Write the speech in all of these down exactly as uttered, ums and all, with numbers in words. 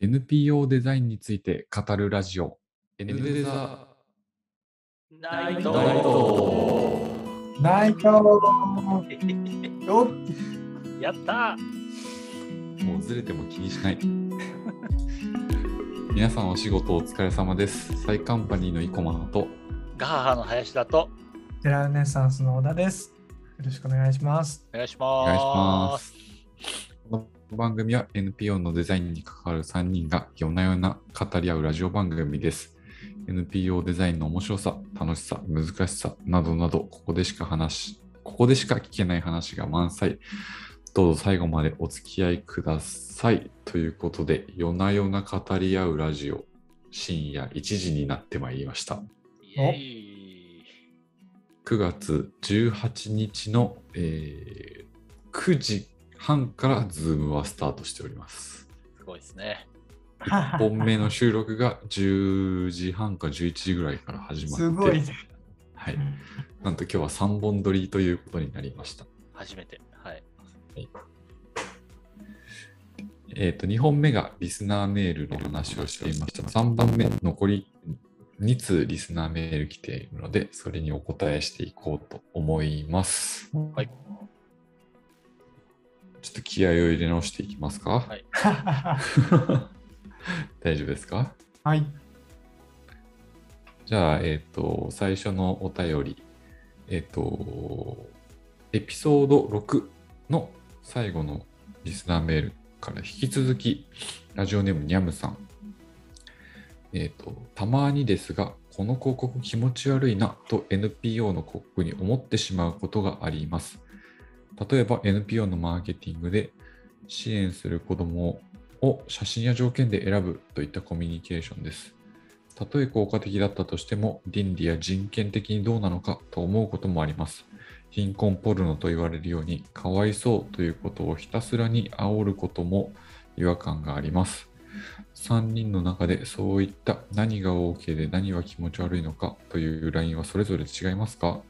エヌピーオー デザインについて語るラジオ N デザナイトナイトやったー、もうずれても気にしない皆さんお仕事お疲れ様です。サイカンパニーの生駒とガハハの林田とテラルネッサンスの小田です。よろしくお願いします。お願いします。この番組は エヌピーオー のデザインに関わるさんにんが夜な夜な語り合うラジオ番組です。 エヌピーオー デザインの面白さ、楽しさ、難しさなどなど、ここでしか話ここでしか聞けない話が満載。どうぞ最後までお付き合いくださいということで、夜な夜な語り合うラジオ、深夜いちじになってまいりました。イエイ。くがつじゅうはちにちの、えー、くじはんからズームはスタートしております。すごいですね。いっぽんめの収録がじゅうじはんかじゅういちじぐらいから始まって、すごいね、はい、なんと今日はさんぼん撮りということになりました。初めて、はいえー、とにほんめがリスナーメールの話をしていました。さんばんめ、残りに通リスナーメール来ているので、それにお答えしていこうと思います。はい、ちょっと気合を入れ直していきますか、はい、大丈夫ですか。はい、じゃあ、えー、と最初のお便り、えっ、ー、とエピソードろくの最後のリスナーメールから引き続き、ラジオネームにゃむさん、えーと、たまにですがこの広告気持ち悪いなと エヌピーオー の広告に思ってしまうことがあります。例えば エヌピーオー のマーケティングで支援する子どもを写真や条件で選ぶといったコミュニケーションです。たとえ効果的だったとしても倫理や人権的にどうなのかと思うこともあります。貧困ポルノと言われるように、かわいそうということをひたすらに煽ることも違和感があります。さんにんの中でそういった何が OK で何は気持ち悪いのかというラインはそれぞれ違いますか？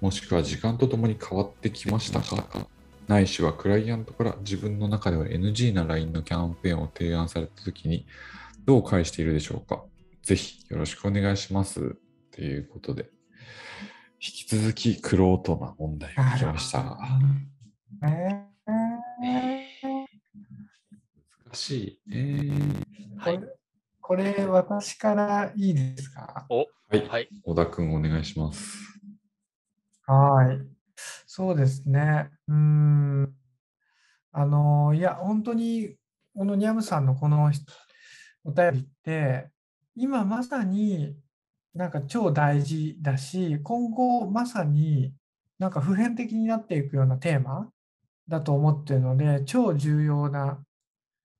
もしくは時間とともに変わってきましたか？ないしはクライアントから自分の中では エヌジー なラインのキャンペーンを提案されたときにどう返しているでしょうか？ぜひよろしくお願いします。ということで。引き続きクロートな問題が来ました。えー、難しいね、はい。これ私からいいですか。お、はい、はい。小田君お願いします。はい。そうですね。うーん。あのいや本当にこのニャムさんのこのお便りって今まさに。なんか超大事だし、今後まさになんか普遍的になっていくようなテーマだと思っているので、超重要な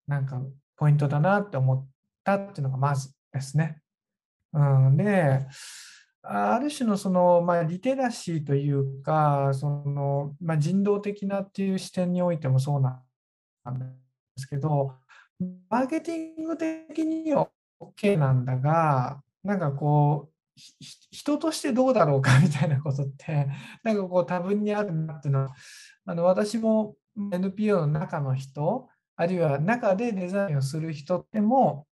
なんかポイントだなって思ったっていうのがまずですね。うん、で、ある種のその、まあ、リテラシーというか、その、まあ、人道的なっていう視点においてもそうなんですけど、マーケティング的には OK なんだが、なんかこう人としてどうだろうかみたいなことってなんかこう多分にあるなっていうのは、あの私も エヌピーオー の中の人、あるいは中でデザインをする人でも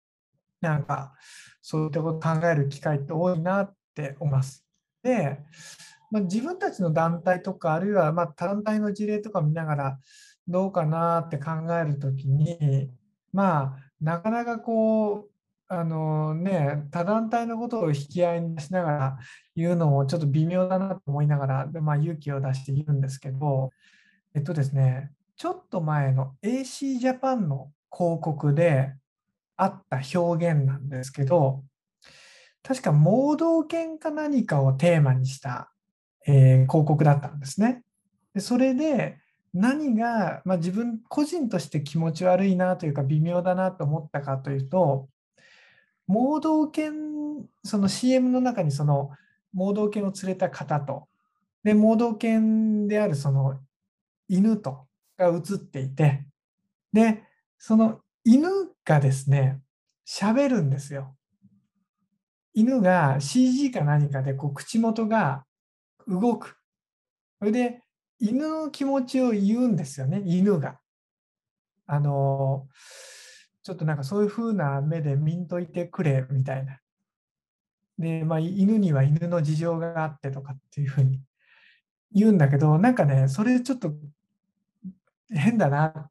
なんかそういったことを考える機会って多いなって思います。で、まあ、自分たちの団体とかあるいはまあ団体の事例とか見ながらどうかなって考えるときに、まあなかなかこうあのね、他団体のことを引き合いにしながら言うのもちょっと微妙だなと思いながら、で、まあ、勇気を出して言うんですけど、えっとですね、ちょっと前の エーシー ジャパンの広告であった表現なんですけど、確か盲導犬か何かをテーマにした、えー、広告だったんですね。でそれで何が、まあ、自分個人として気持ち悪いなというか微妙だなと思ったかというと、盲導犬、その シーエム の中にその盲導犬を連れた方と、で盲導犬であるその犬とが映っていて、でその犬がですね、喋るんですよ。犬が シージー か何かでこう口元が動く。それで犬の気持ちを言うんですよね、犬が。あのちょっとなんかそういうふうな目で見んといてくれみたいな。で、まあ、犬には犬の事情があってとかっていうふうに言うんだけど、なんかね、それちょっと変だなっ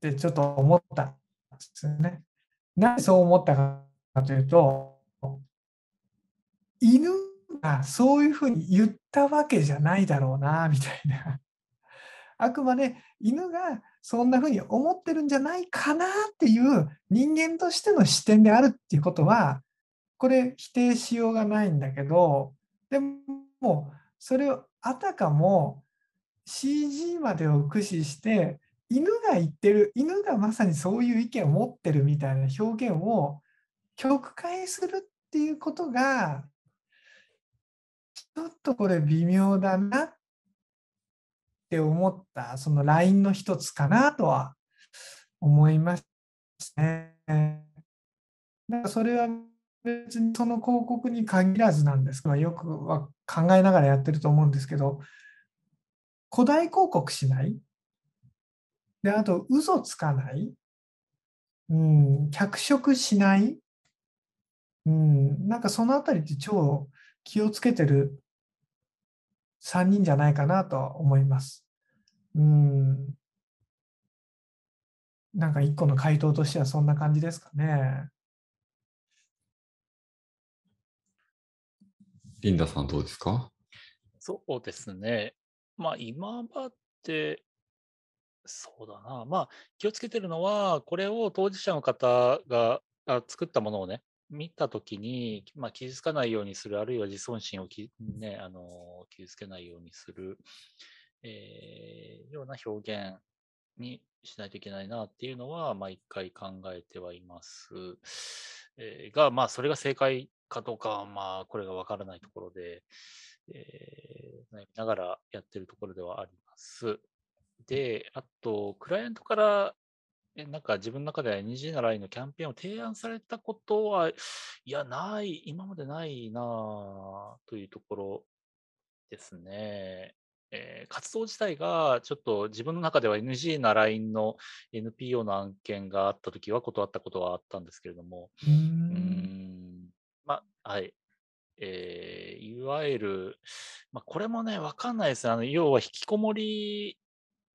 てちょっと思ったんですよね。なんでそう思ったかというと、犬がそういうふうに言ったわけじゃないだろうなみたいな。あくまで犬がそんなふうに思ってるんじゃないかなっていう人間としての視点であるっていうことは、これ否定しようがないんだけど、でもそれをあたかも シージー までを駆使して犬が言ってる、犬がまさにそういう意見を持ってるみたいな表現を曲解するっていうことがちょっとこれ微妙だなって思った、そのラインの一つかなとは思いますね。だからそれは別にその広告に限らずなんですけど、よくは考えながらやってると思うんですけど、誇大広告しないで、あと嘘つかない、うん、脚色しない、うん、なんかそのあたりって超気をつけてるさんにんじゃないかなとは思います。うん、なんかいっこの回答としてはそんな感じですかね。リンダさんどうですか？そうですね。まあ今までそうだな。まあ気をつけてるのは、これを当事者の方が作ったものをね見たときに、まあ、傷つかないようにする、あるいは自尊心をき、ね、あの傷つけないようにする、えー、ような表現にしないといけないなっていうのは毎回考えてはいます、えー、が、まあそれが正解かどうかは、まあ、これが分からないところで、えー、悩みながらやってるところではあります。で、あと、クライアントから、なんか自分の中で エヌジー なラインのキャンペーンを提案されたことは、いや、ない、今までないなというところですね。えー、活動自体がちょっと自分の中では エヌジー なラインの エヌピーオー の案件があったときは断ったことはあったんですけれども、うーん、まあ、はい。えー、いわゆる、まあ、これもね、わかんないですね。あの要は引きこもり、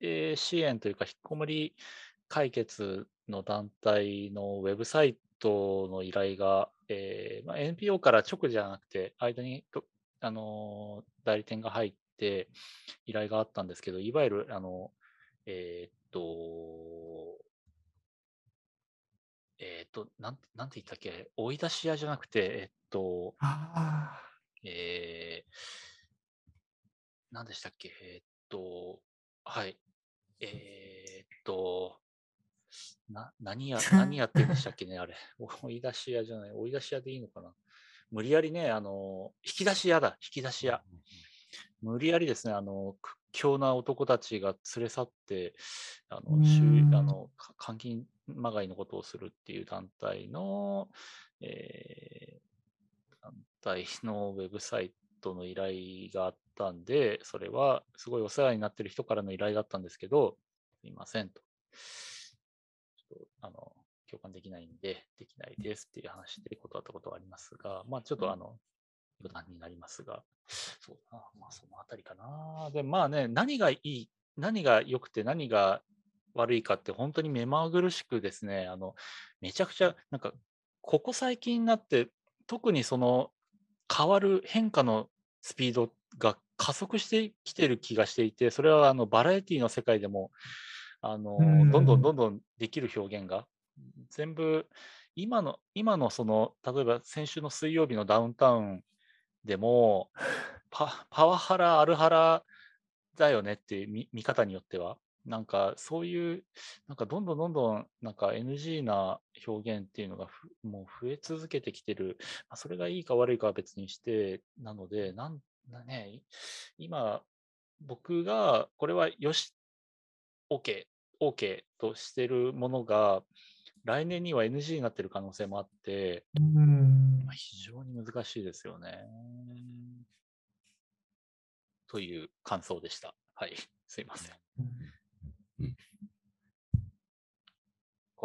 えー、支援というか、引きこもり解決の団体のウェブサイトの依頼が、えーまあ、エヌピーオー から直じゃなくて、間に、あのー、代理店が入って依頼があったんですけど、いわゆる、あの、えー、っと、えー、っとなん、なんて言ったっけ、追い出し屋じゃなくて、えー、っと、あえー、なんでしたっけ、えー、っと、はい、えー、っと、な何や何やってんでしたっけねあれ追い出し屋じゃない、追い出し屋でいいのかな、無理やりね、あの引き出し屋だ、引き出し屋、無理やりですね、あの屈強な男たちが連れ去って、あのあの監禁まがいのことをするっていう団体の、えー、団体のウェブサイトの依頼があったんで、それはすごいお世話になってる人からの依頼だったんですけど、すいませんと。あの共感できないんで、できないですっていう話で断ったことはありますが、まあ、ちょっとあの余談になりますが、そうだな、まあ、そのあたりかな。で、まあね、何がいい、何が良くて、何が悪いかって、本当に目まぐるしくですね、あのめちゃくちゃ、なんか、ここ最近になって、特にその変わる変化のスピードが加速してきてる気がしていて、それはあのバラエティの世界でも、あのどんどんどんどんできる表現が全部今の今のその、例えば先週の水曜日のダウンタウンでもパ、パワハラアルハラだよねっていう 見, 見方によっては、なんかそういうなんかどんどんどんどんなんか エヌジー な表現っていうのがふもう増え続けてきてる、それがいいか悪いかは別にして、なのでなんだね、今僕がこれはよし OK。OK としてるものが来年には エヌジー になってる可能性もあって、うん、非常に難しいですよねという感想でした。はい、すいません、うん、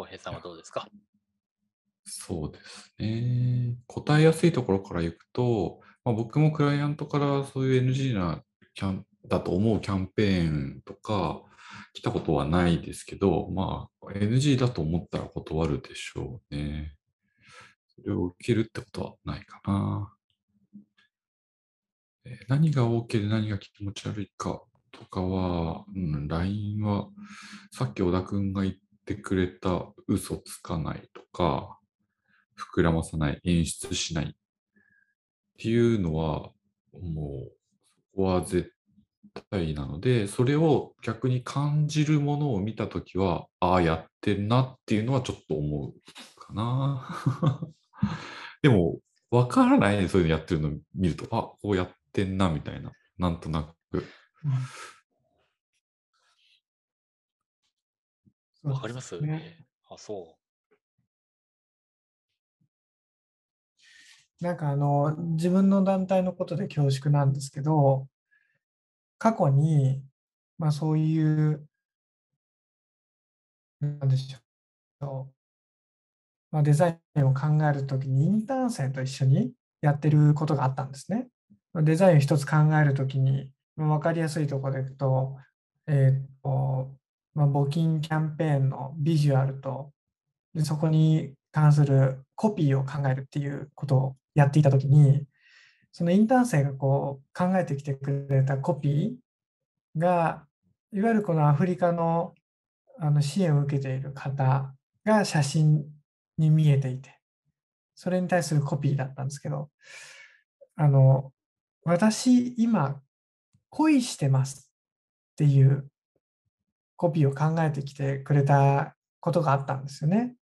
浩平さんはどうですか？そうですね、答えやすいところからいくと、まあ、僕もクライアントからそういう エヌジー なキャンだと思うキャンペーンとか来たことはないですけど、まあ エヌジー だと思ったら断るでしょうね。それを受けるってことはないかな。何が OK で何が気持ち悪いかとかは、うん、ライン はさっき小田くんが言ってくれた嘘つかないとか膨らまさない、演出しないっていうのはもうそこは絶対なので、それを逆に感じるものを見たときはああやってるなっていうのはちょっと思うかなでもわからないね、そういうのやってるの見ると、あ、こうやってんなみたいな、なんとなく、うん、わかりますよね。あ、そう、なんかあの自分の団体のことで恐縮なんですけど、過去に、まあ、そういうなんでしょう、まあ、デザインを考えるときにインターン生と一緒にやってることがあったんですね。デザインを一つ考えるときに、分かりやすいところでいくと、えっと、まあ、募金キャンペーンのビジュアルと、でそこに関するコピーを考えるっていうことをやっていたときに、そのインターン生がこう考えてきてくれたコピーが、いわゆるこのアフリカの、あの支援を受けている方が写真に見えていて、それに対するコピーだったんですけど、あの私今恋してますっていうコピーを考えてきてくれたことがあったんですよね。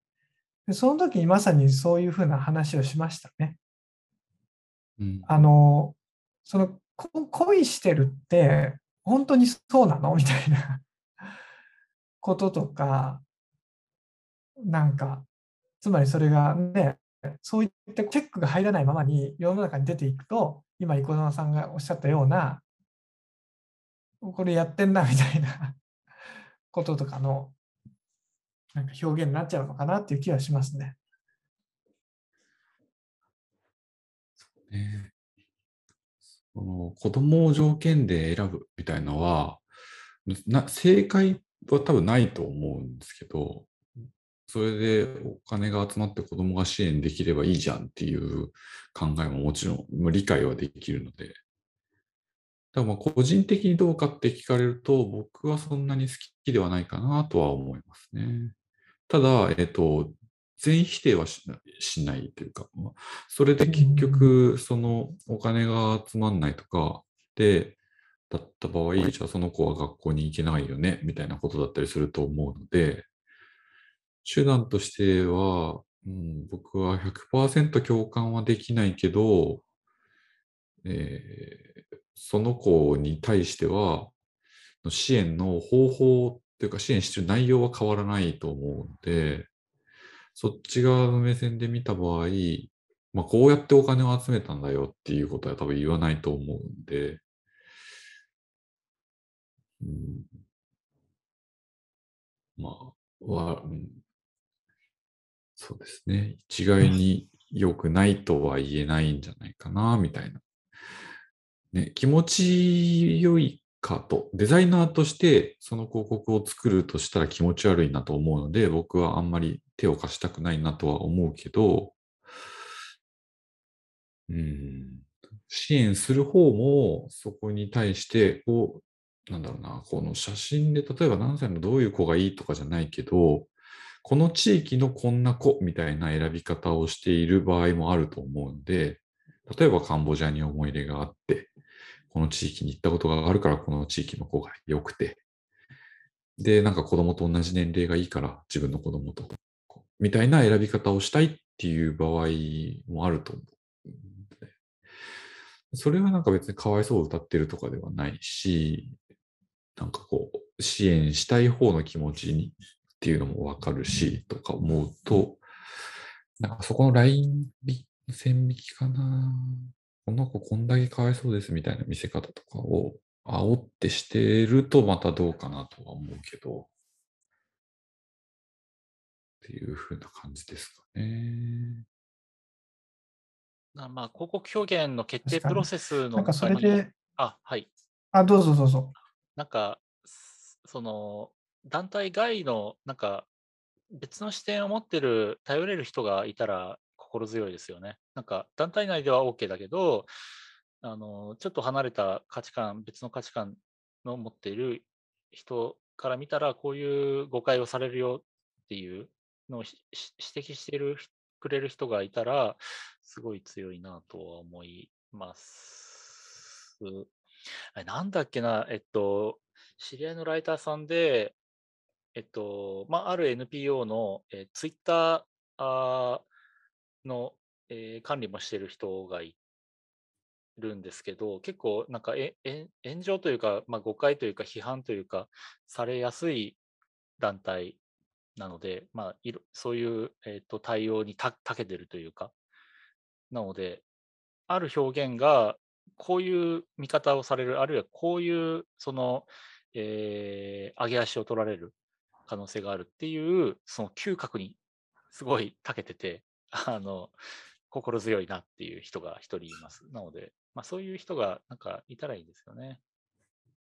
でその時にまさにそういうふうな話をしましたね、うん、あのその恋してるって本当にそうなのみたいなこととか、なんかつまりそれがね、そういったチェックが入らないままに世の中に出ていくと、今生駒さんがおっしゃったような、これやってんなみたいなこととかのなんか表現になっちゃうのかなっていう気はしますね。そうね。その子供を条件で選ぶみたいのはな、正解は多分ないと思うんですけど、それでお金が集まって子どもが支援できればいいじゃんっていう考えももちろん理解はできるので、ただまあ個人的にどうかって聞かれると僕はそんなに好きではないかなとは思いますね。ただ、えっと、全否定はしない、しないというか、それで結局そのお金が集まんないとかでだった場合、じゃあその子は学校に行けないよねみたいなことだったりすると思うので、手段としては、うん、僕は ひゃくパーセント 共感はできないけど、えー、その子に対しては支援の方法というか支援している内容は変わらないと思うので、そっち側の目線で見た場合、まあ、こうやってお金を集めたんだよっていうことは多分言わないと思うんで、うん、まあは、うんそうですね、一概に良くないとは言えないんじゃないかなみたいな、ね、気持ち良いかと、デザイナーとしてその広告を作るとしたら気持ち悪いなと思うので、僕はあんまり手を貸したくないなとは思うけど、うん、支援する方もそこに対してこうなんだろうな、この写真で例えば何歳のどういう子がいいとかじゃないけど、この地域のこんな子みたいな選び方をしている場合もあると思うんで、例えばカンボジアに思い入れがあって、この地域に行ったことがあるからこの地域の子が良くて、で、なんか子供と同じ年齢がいいから自分の子供と、みたいな選び方をしたいっていう場合もあると思うんで、それはなんか別にかわいそうを歌ってるとかではないし、なんかこう、支援したい方の気持ちに、っていうのも分かるしとか思うと、なんかそこのラインの線引きかな、この子こんだけかわいそうですみたいな見せ方とかを煽ってしてるとまたどうかなとは思うけどっっていうふうな感じですかね。まあ、広告表現の決定プロセスのなんかそれで、あ、はい。あ、どうぞどうぞ。なんかその団体外のなんか別の視点を持ってる頼れる人がいたら心強いですよね。なんか団体内では OK だけど、あのちょっと離れた価値観、別の価値観の持っている人から見たらこういう誤解をされるよっていうのを指摘している人くれる人がいたらすごい強いなとは思います。なんだっけな、えっと知り合いのライターさんで、えっとまあ、ある エヌピーオー の、えー、ツイッターの、えー、管理もしてる人がいるんですけど、結構なんかええ炎上というか、まあ、誤解というか批判というかされやすい団体なので、まあ、いろそういう、えー、と対応にたけてるというか、なのである表現がこういう見方をされる、あるいはこういうその、えー、上げ足を取られる可能性があるっていうその嗅覚にすごいたけてて、あの心強いなっていう人が一人います。なので、まあ、そういう人がなんかいたらいいですよね。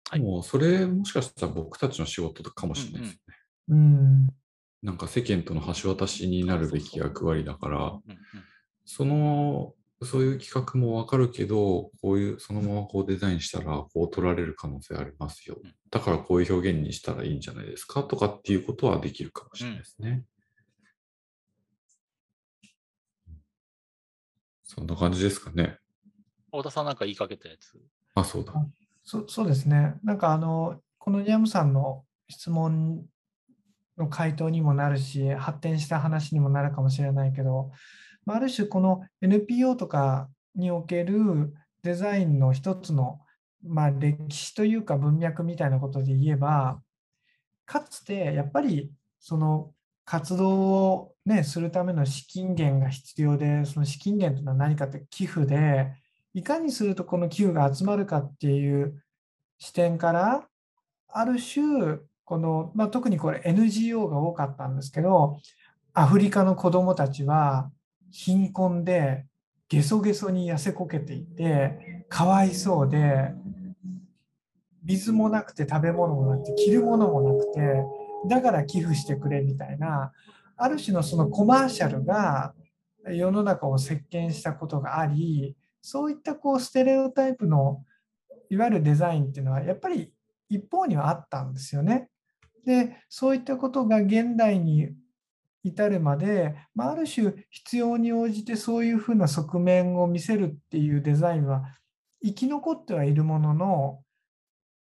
はい、もうそれもしかしたら僕たちの仕事かもしれないですね。うん、うんうんなんか世間との橋渡しになるべき役割だから、そのそういう企画も分かるけど、こういうそのままこうデザインしたらこう取られる可能性ありますよ。だからこういう表現にしたらいいんじゃないですかとかっていうことはできるかもしれないですね。うん、そんな感じですかね。太田さんなんか言いかけたやつ。あ、そうだ。そ、そうですね。なんかあのこのリアムさんの質問の回答にもなるし、発展した話にもなるかもしれないけど、ある種この エヌピーオー とかにおけるデザインの一つの、まあ、歴史というか文脈みたいなことで言えば、かつてやっぱりその活動を、ね、するための資金源が必要で、その資金源というのは何かって寄付で、いかにするとこの寄付が集まるかっていう視点から、ある種このまあ、特にこれ エヌジーオー が多かったんですけど、アフリカの子どもたちは貧困でゲソゲソに痩せこけていて、かわいそうで水もなくて食べ物もなくて着るものもなくて、だから寄付してくれみたいな、ある種のそのコマーシャルが世の中を席巻したことがあり、そういったこうステレオタイプのいわゆるデザインっていうのはやっぱり一方にはあったんですよね。で、そういったことが現代に至るまで、まあ、ある種必要に応じてそういうふうな側面を見せるっていうデザインは生き残ってはいるものの、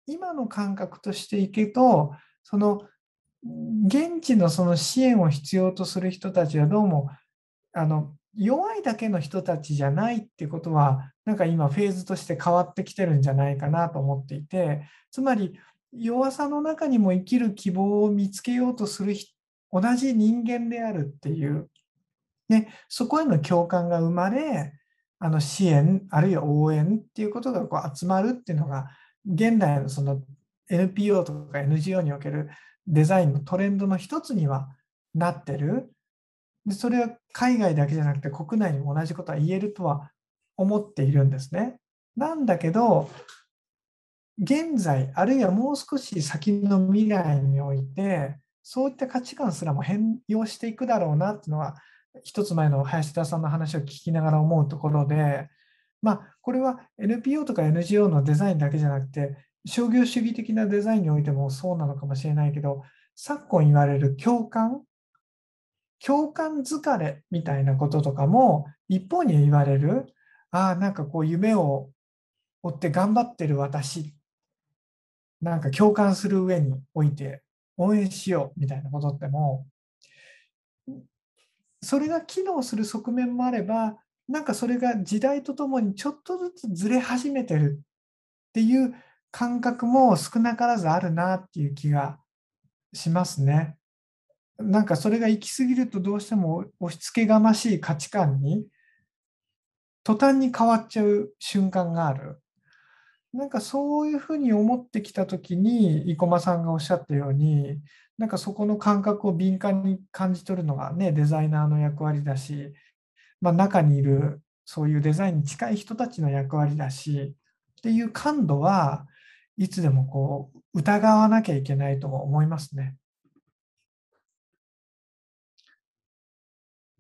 今の感覚としていけと、その現地のその支援を必要とする人たちはどうもあの弱いだけの人たちじゃないっていうことは、なんか今フェーズとして変わってきてるんじゃないかなと思っていて、つまり弱さの中にも生きる希望を見つけようとする同じ人間であるっていう、ね、そこへの共感が生まれ、あの支援あるいは応援っていうことがこう集まるっていうのが現代のその エヌピーオー とか エヌジーオー におけるデザインのトレンドの一つにはなってる。でそれは海外だけじゃなくて国内にも同じことは言えるとは思っているんですね。なんだけど現在あるいはもう少し先の未来においてそういった価値観すらも変容していくだろうなっていうのは、一つ前の林田さんの話を聞きながら思うところで、まあこれは エヌピーオー とか エヌジーオー のデザインだけじゃなくて商業主義的なデザインにおいてもそうなのかもしれないけど、昨今言われる共感共感疲れみたいなこととかも一方に言われる、ああなんかこう夢を追って頑張ってる私、なんか共感する上において応援しようみたいなことっても、それが機能する側面もあれば、なんかそれが時代とともにちょっとずつずれ始めてるっていう感覚も少なからずあるなっていう気がしますね。なんかそれが行き過ぎるとどうしても押し付けがましい価値観に途端に変わっちゃう瞬間がある。なんかそういうふうに思ってきた時に生駒さんがおっしゃったように、なんかそこの感覚を敏感に感じ取るのがね、デザイナーの役割だし、まあ、中にいるそういうデザインに近い人たちの役割だしっていう感度はいつでもこう疑わなきゃいけないと思いますね。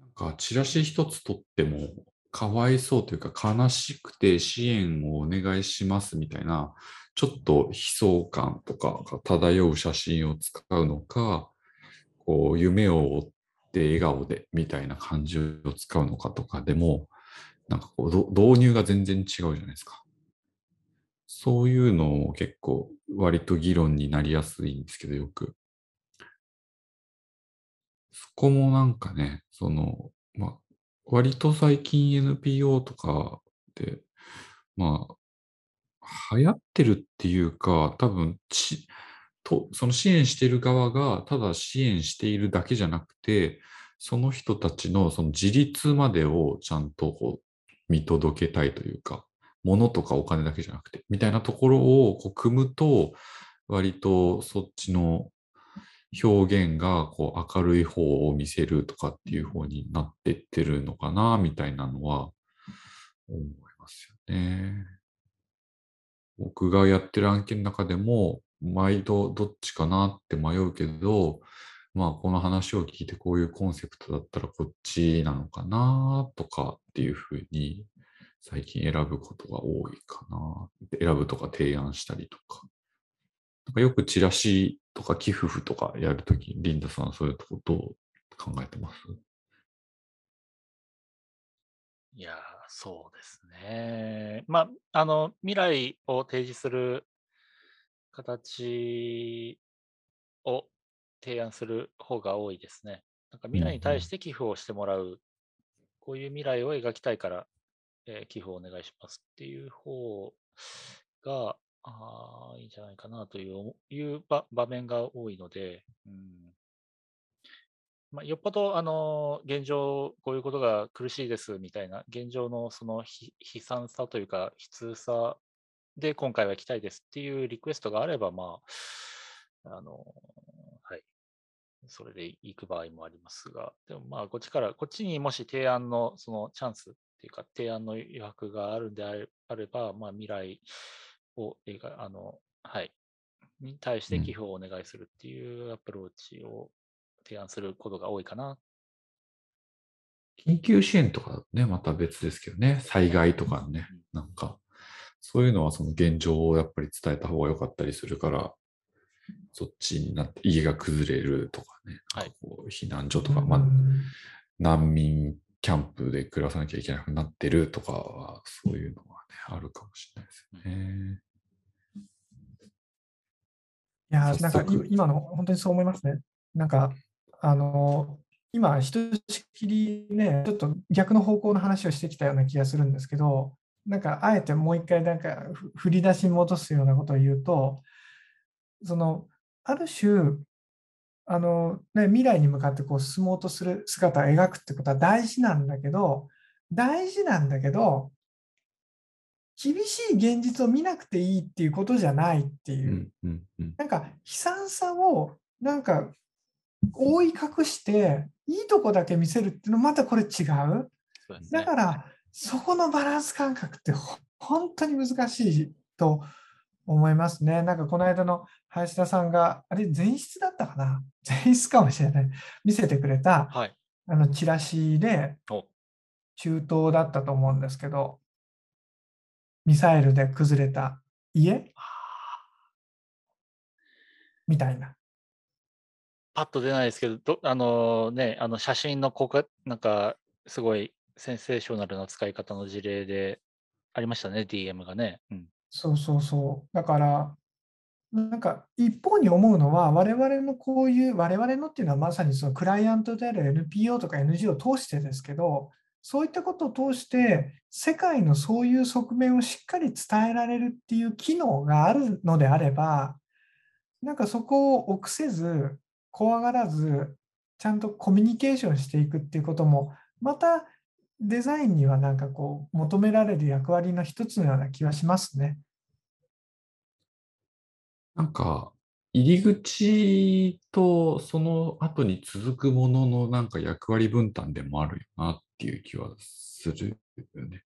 なんかチラシ一つ取ってもかわいそうというか悲しくて支援をお願いしますみたいなちょっと悲壮感とかが漂う写真を使うのか、こう夢を追って笑顔でみたいな感じを使うのかとかでも、なんかこう導入が全然違うじゃないですか。そういうのも結構割と議論になりやすいんですけど、よくそこもなんかね、そのまあ割と最近 エヌピーオー とかで、まあ、流行ってるっていうか、多分ちと、その支援してる側が、ただ支援しているだけじゃなくて、その人たちのその自立までをちゃんとこう見届けたいというか、物とかお金だけじゃなくて、みたいなところをこう組むと、割とそっちの表現がこう明るい方を見せるとかっていう方になってってるのかなみたいなのは思いますよね。僕がやってる案件の中でも毎度どっちかなって迷うけど、まあこの話を聞いてこういうコンセプトだったらこっちなのかなとかっていうふうに最近選ぶことが多いかな。選ぶとか提案したりとか。なんかよくチラシとか寄付付とかやるとき、リンダさんはそういうことを考えてます？いや、そうですね。まあ、あの、未来を提示する形を提案する方が多いですね。なんか未来に対して寄付をしてもらう、うんうん、こういう未来を描きたいから、えー、寄付をお願いしますっていう方が、ああ、いいんじゃないかなという、いう場、場面が多いので、うんまあ、よっぽどあの現状こういうことが苦しいですみたいな現状のその悲惨さというか悲痛さで今回は行きたいですっていうリクエストがあれば、まああのはい、それで行く場合もありますが、でもまあこっちからこっちにもし提案のそのチャンスというか提案の余白があるんであれば、まあ、未来をあのはい、に対して寄付をお願いするっていうアプローチを提案することが多いかな。緊急支援とかね、また別ですけどね、災害とかね、うん、なんかそういうのはその現状をやっぱり伝えた方が良かったりするから、そっちになって家が崩れるとかね、はい、こう避難所とか、まあ、難民キャンプで暮らさなきゃいけなくなってるとかは、そういうのはね、あるかもしれないですよね。いや、なんか今の本当にそう思いますね。なんかあの今ひとしきりね、ちょっと逆の方向の話をしてきたような気がするんですけど、なんかあえてもう一回なんか振り出し戻すようなことを言うと、そのある種あのね、未来に向かってこう進もうとする姿を描くってことは大事なんだけど大事なんだけど厳しい現実を見なくていいっていうことじゃないっていう、うんうんうん、なんか悲惨さをなんか覆い隠していいとこだけ見せるっていうのはまたこれ違う。そうですね。だからそこのバランス感覚って本当に難しいと思いますね。なんかこの間の林田さんがあれ前室だったかな、前室かもしれない、見せてくれた、はい、あのチラシで中東だったと思うんですけど、ミサイルで崩れた家みたいな、パッと出ないですけど、どあのねあの写真の効果なんかすごいセンセーショナルな使い方の事例でありましたね、 ディーエム がね、うん、そうそうそう。だからなんか一方に思うのは、我々のこういう我々のっていうのはまさにそのクライアントである エヌピーオー とか エヌジーオー を通してですけど、そういったことを通して世界のそういう側面をしっかり伝えられるっていう機能があるのであれば、なんかそこを臆せず怖がらずちゃんとコミュニケーションしていくっていうこともまたデザインにはなんかこう求められる役割の一つのような気はしますね。なんか入り口とその後に続くもののなんか役割分担でもあるよなっていう気はするよね。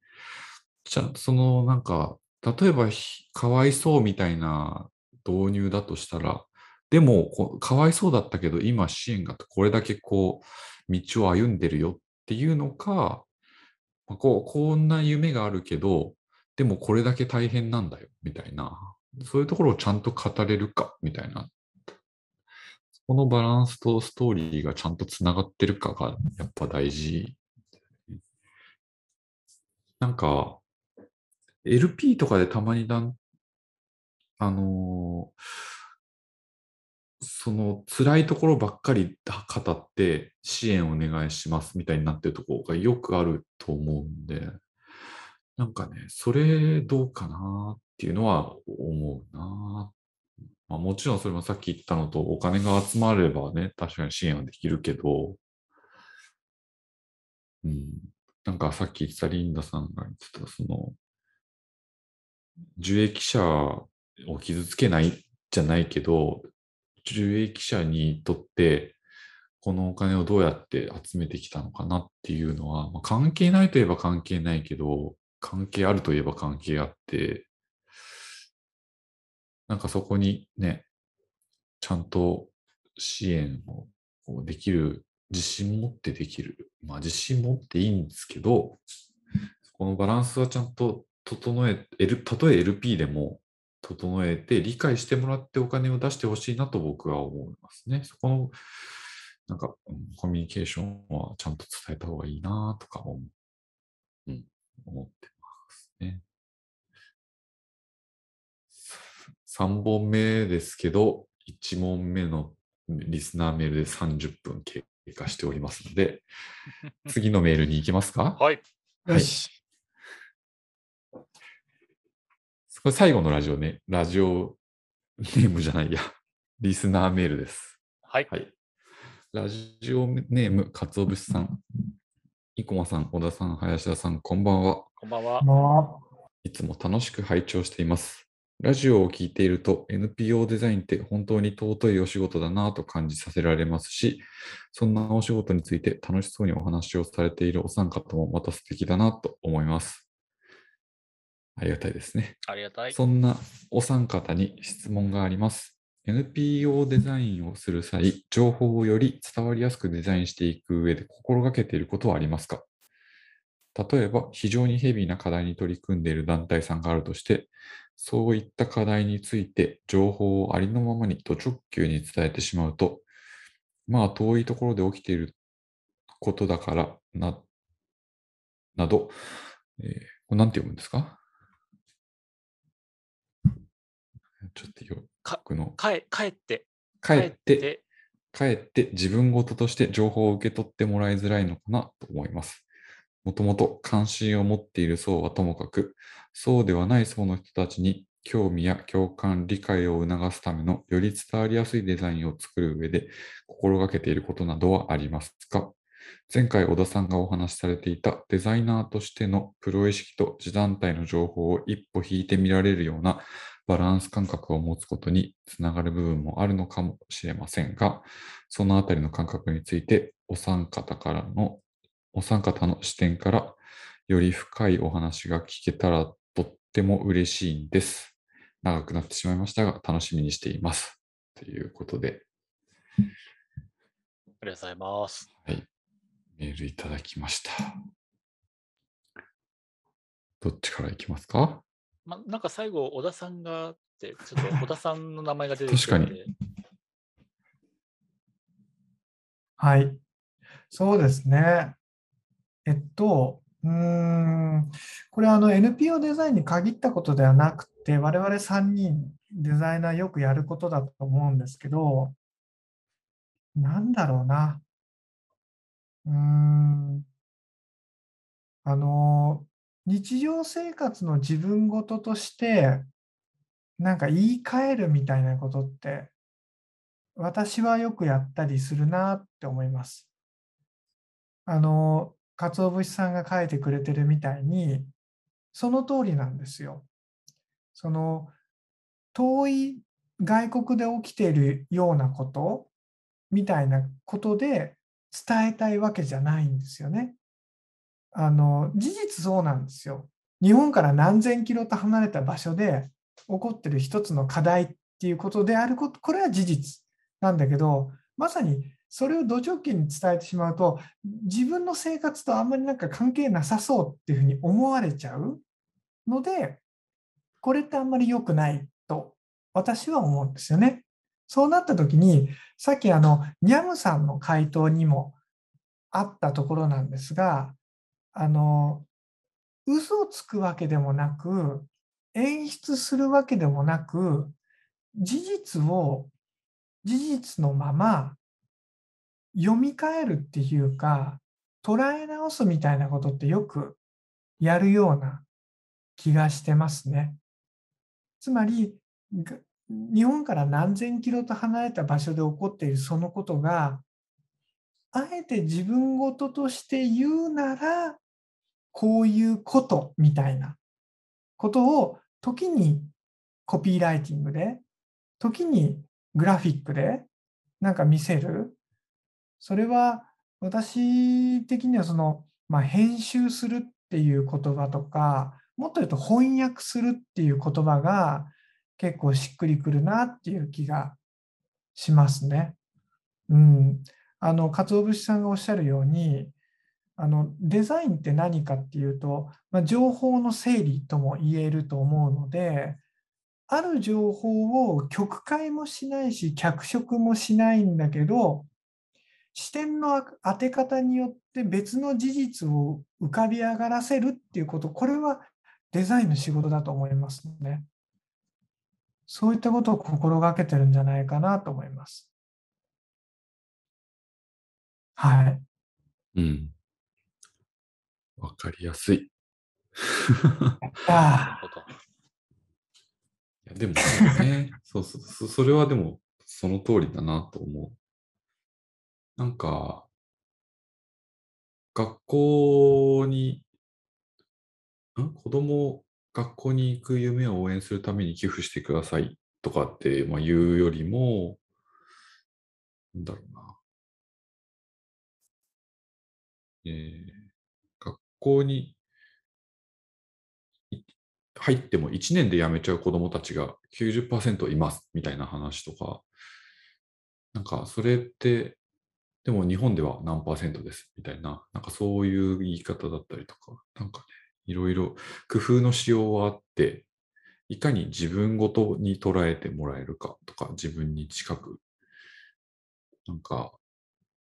じゃあそのなんか例えばかわいそうみたいな導入だとしたら、でもこかわいそうだったけど今支援がこれだけこう道を歩んでるよっていうのか、こうこんな夢があるけどでもこれだけ大変なんだよみたいな、そういうところをちゃんと語れるかみたいな、このバランスとストーリーがちゃんとつながってるかがやっぱ大事。なんか エルピー とかでたまにだんあのー、その辛いところばっかり語って支援お願いしますみたいになってるところがよくあると思うんで、なんかねそれどうかなっていうのは思うな、まあ、もちろんそれもさっき言ったのとお金が集まればね確かに支援はできるけど、うん、なんかさっき言ったリンダさんが言ってたその受益者を傷つけないじゃないけど、受益者にとってこのお金をどうやって集めてきたのかなっていうのは、まあ、関係ないといえば関係ないけど関係あるといえば関係あって、なんかそこにねちゃんと支援をできる自信持ってできる、まあ自信持っていいんですけど、このバランスはちゃんと整えたとえ エルピー でも整えて理解してもらってお金を出してほしいなと僕は思いますね。そこのなんかコミュニケーションはちゃんと伝えた方がいいなとか思う、うん、思ってますね。さんぼんめですけど、いち問目のリスナーメールでさんじゅっぷん経過しておりますので、次のメールに行きますか。はい。よし。これ最後のラジオね、ラジオネームじゃないや、リスナーメールです。はい。はい、ラジオネーム、かつおぶしさん、生駒さん、小田さん、林田さん、こんばんは。こんばんは。いつも楽しく拝聴しています。ラジオを聞いていると エヌピーオー デザインって本当に尊いお仕事だなぁと感じさせられますし、そんなお仕事について楽しそうにお話をされているお三方もまた素敵だなと思います。ありがたいですね。ありがたい。そんなお三方に質問があります。エヌピーオー デザインをする際、情報をより伝わりやすくデザインしていく上で心がけていることはありますか？例えば、非常にヘビーな課題に取り組んでいる団体さんがあるとして、そういった課題について情報をありのままにと直球に伝えてしまうと、まあ遠いところで起きていることだから な, など、えー、これなんて読むんですか？ちょっとよくのかえ帰って帰って帰って自分事として情報を受け取ってもらいづらいのかなと思います。もともと関心を持っている層はともかく、そうではない層の人たちに興味や共感、理解を促すためのより伝わりやすいデザインを作る上で心がけていることなどはありますか？前回小田さんがお話しされていたデザイナーとしてのプロ意識と自団体の情報を一歩引いて見られるようなバランス感覚を持つことにつながる部分もあるのかもしれませんが、そのあたりの感覚についてお三方からのお三方の視点からより深いお話が聞けたらとっても嬉しいんです。長くなってしまいましたが楽しみにしています。ということで。ありがとうございます。はい。メールいただきました。どっちからいきますか？ま、なんか最後、小田さんがって、ちょっと小田さんの名前が出てきて。確かに。はい。そうですね。えっと、うーんこれはあの エヌピーオー デザインに限ったことではなくて、我々さんにんデザイナーよくやることだと思うんですけど、なんだろうな、うーんあの日常生活の自分事としてなんか言い換えるみたいなことって私はよくやったりするなって思います。あのかつお節さんが書いてくれてるみたいにその通りなんですよ。その遠い外国で起きているようなことみたいなことで伝えたいわけじゃないんですよね。あの事実そうなんですよ。日本から何千キロと離れた場所で起こっている一つの課題っていうことであること、これは事実なんだけど、まさにそれを土直球に伝えてしまうと、自分の生活とあんまりなんか関係なさそうっていうふうに思われちゃうので、これってあんまり良くないと私は思うんですよね。そうなった時に、さっきあのニャムさんの回答にもあったところなんですが、あの嘘をつくわけでもなく、演出するわけでもなく、事実を事実のまま読み替えるっていうか、捉え直すみたいなことってよくやるような気がしてますね。つまり日本から何千キロと離れた場所で起こっているそのことが、あえて自分事として言うならこういうことみたいなことを、時にコピーライティングで、時にグラフィックでなんか見せる。それは私的にはその、まあ、編集するっていう言葉とか、もっと言うと翻訳するっていう言葉が結構しっくりくるなっていう気がしますね。うん、あの鰹節さんがおっしゃるように、あのデザインって何かっていうと、まあ、情報の整理とも言えると思うので、ある情報を曲解もしないし脚色もしないんだけど、視点の当て方によって別の事実を浮かび上がらせるっていうこと、これはデザインの仕事だと思いますね。そういったことを心がけてるんじゃないかなと思います。はい。うん。わかりやすい。ああ。でもね、そうそうそう、それはでもその通りだなと思う。なんか学校に。ん子供学校に行く夢を応援するために寄付してくださいとかって、まあ、言うよりも、なんだろうな、えー、学校に入ってもいちねんで辞めちゃう子どもたちが きゅうじゅっパーセント いますみたいな話とか、なんかそれって、でも日本では何パーセントですみたいな、なんかそういう言い方だったりとか、なんかね、いろいろ工夫のしようはあって、いかに自分ごとに捉えてもらえるかとか、自分に近く、なんか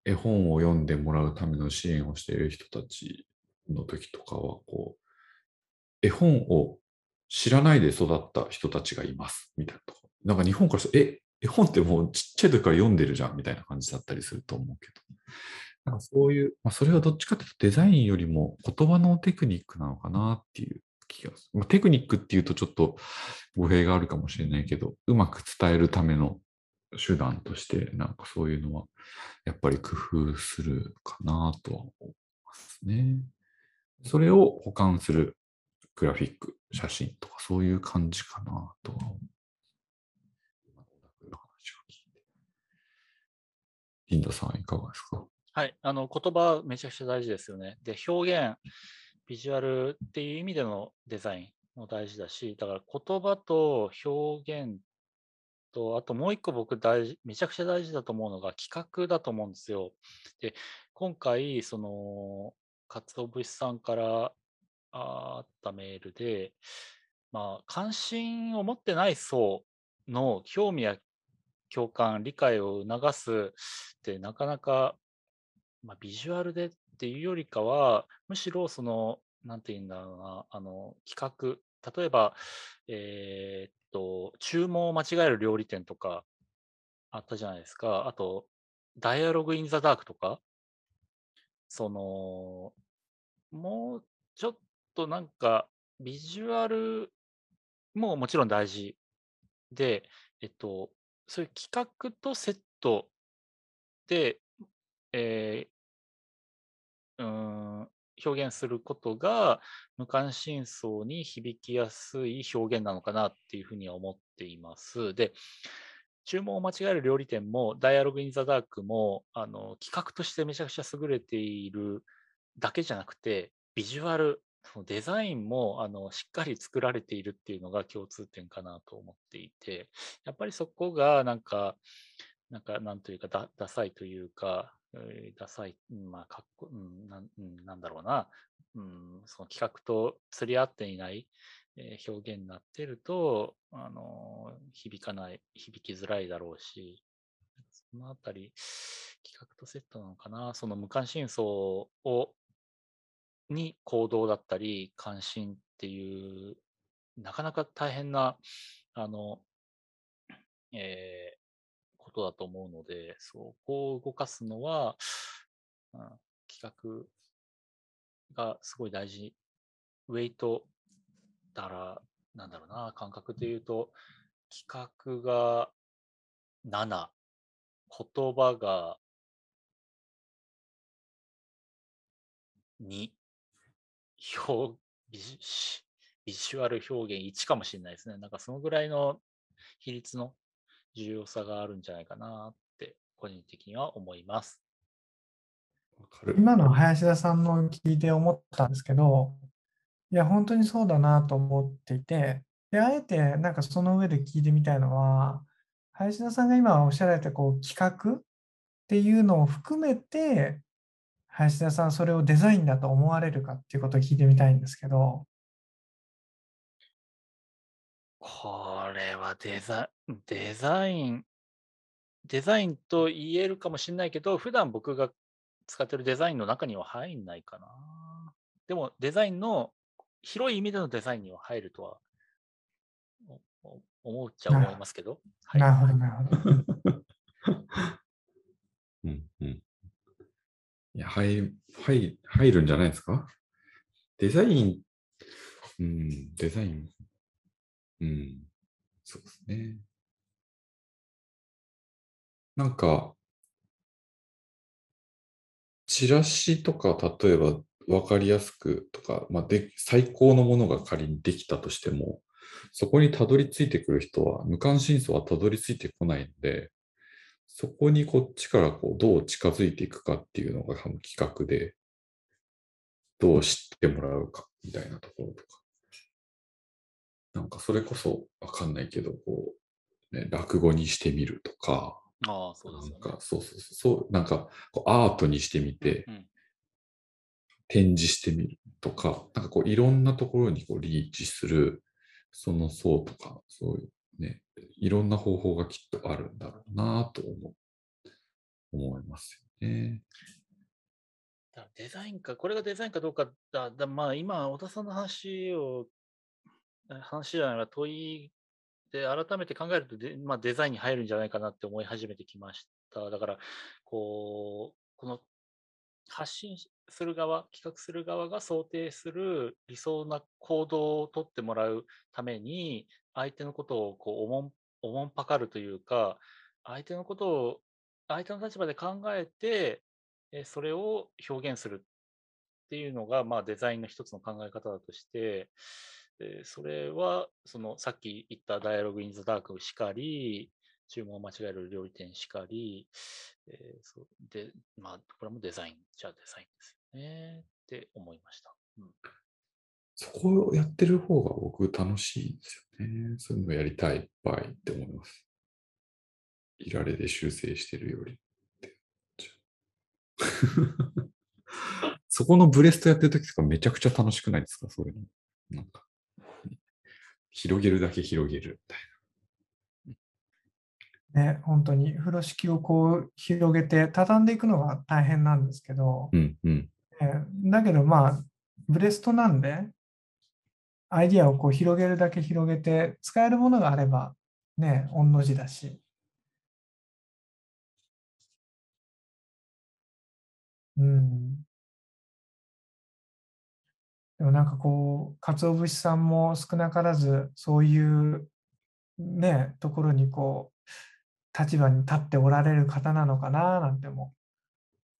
絵本を読んでもらうための支援をしている人たちの時とかは、こう、絵本を知らないで育った人たちがいますみたいなとか、なんか日本からしたら、え、絵本ってもうちっちゃい時から読んでるじゃんみたいな感じだったりすると思うけど。なんかそういう、まあ、それはどっちかというとデザインよりも言葉のテクニックなのかなっていう気がする。まあ、テクニックっていうとちょっと語弊があるかもしれないけど、うまく伝えるための手段として、なんかそういうのはやっぱり工夫するかなとは思いますね。それを補完するグラフィック、写真とかそういう感じかなとは思う。今の話を聞いて。リンダさんいかがですか？はい、あの言葉めちゃくちゃ大事ですよね。で、表現、ビジュアルっていう意味でのデザインも大事だし、だから言葉と表現と、あともう一個僕大事、めちゃくちゃ大事だと思うのが企画だと思うんですよ。で、今回、その、鰹節さんからあったメールで、まあ、関心を持ってない層の興味や共感、理解を促すってなかなか、まあ、ビジュアルでっていうよりかは、むしろその、なんていうんだろうな、あの企画、例えば、えー、っと、注文を間違える料理店とかあったじゃないですか、あと、ダイアログ・イン・ザ・ダークとか、その、もうちょっとなんか、ビジュアルももちろん大事で、えっと、そういう企画とセットで、えー、うーん表現することが無関心層に響きやすい表現なのかなっていうふうには思っています。で、注文を間違える料理店もダイアログインザダークもあの企画としてめちゃくちゃ優れているだけじゃなくて、ビジュアルデザインもあのしっかり作られているっていうのが共通点かなと思っていて、やっぱりそこがなんかなんかなんというか ダ, ダサいというか、えー、ダサい、まあかっこ、うん、な, なんだろうな、うん、その企画と釣り合っていない表現になってると、あの響かない響きづらいだろうし、そのあたり企画とセットなのかな。その無関心層をに行動だったり関心っていうなかなか大変なあの、えー、ことだと思うので、そこを動かすのは、うん、企画がすごい大事。ウェイトだからなんだろうな、感覚で言うと企画がなな、言葉がに。表ビジュアル表現いちかもしれないですね。なんかそのぐらいの比率の重要さがあるんじゃないかなって個人的には思います。今の林田さんの聞いて思ったんですけど、いや本当にそうだなと思っていて、であえてなんかその上で聞いてみたいのは、林田さんが今おっしゃられたこう企画っていうのを含めて林田さんそれをデザインだと思われるかっていうことを聞いてみたいんですけど。これはデザ、デザインデザインと言えるかもしれないけど、普段僕が使ってるデザインの中には入んないかな。でもデザインの広い意味でのデザインには入るとは思っちゃ思いますけど。なるほど、なるほど。うんうん、いや、はい、はい、入るんじゃないですか？デザイン、うん、デザイン、うん、そうですね。なんか、チラシとか、例えば分かりやすくとか、まあ、で、最高のものが仮にできたとしても、そこにたどり着いてくる人は、無関心層はたどり着いてこないので、そこにこっちからこうどう近づいていくかっていうのが多分企画で、どう知ってもらうかみたいなところとか、なんかそれこそわかんないけどこう、ね、落語にしてみるとか、ああ、そうですね、なんかそうそうそう、なんかこうアートにしてみて、うん、展示してみるとか、なんかこういろんなところにこうリーチするその層とか、そういうね、いろんな方法がきっとあるんだろうなと思う思いますよね。だデザインか、これがデザインかどうかだ、だまあ今小田さんの話を話じゃないか問いで改めて考えるとで、まあ、デザインに入るんじゃないかなって思い始めてきました。だからこうこの発信する側、企画する側が想定する理想な行動をとってもらうために、相手のことをこうおもん、おもんぱかるというか、相手のことを相手の立場で考えて、それを表現するっていうのが、まあ、デザインの一つの考え方だとして、それはそのさっき言ったダイアログインザダークしかり、注文を間違える料理店しかり、えー、そうで、まあ、これもデザインじゃデザインですよねって思いました。うん、そこをやってる方が僕楽しいんですよね。そういうのやりたいいっぱいって思います。いられで修正してるよりって。そこのブレストやってる時とかめちゃくちゃ楽しくないですか？そういうの。なんか広げるだけ広げるみたいな。ね、本当に風呂敷をこう広げて畳んでいくのが大変なんですけど、うんうん、だけどまあブレストなんでアイディアをこう広げるだけ広げて使えるものがあればね、御の字だし、うん、でもなんかこう鰹節さんも少なからずそういうねところにこう立場に立っておられる方なのかななんても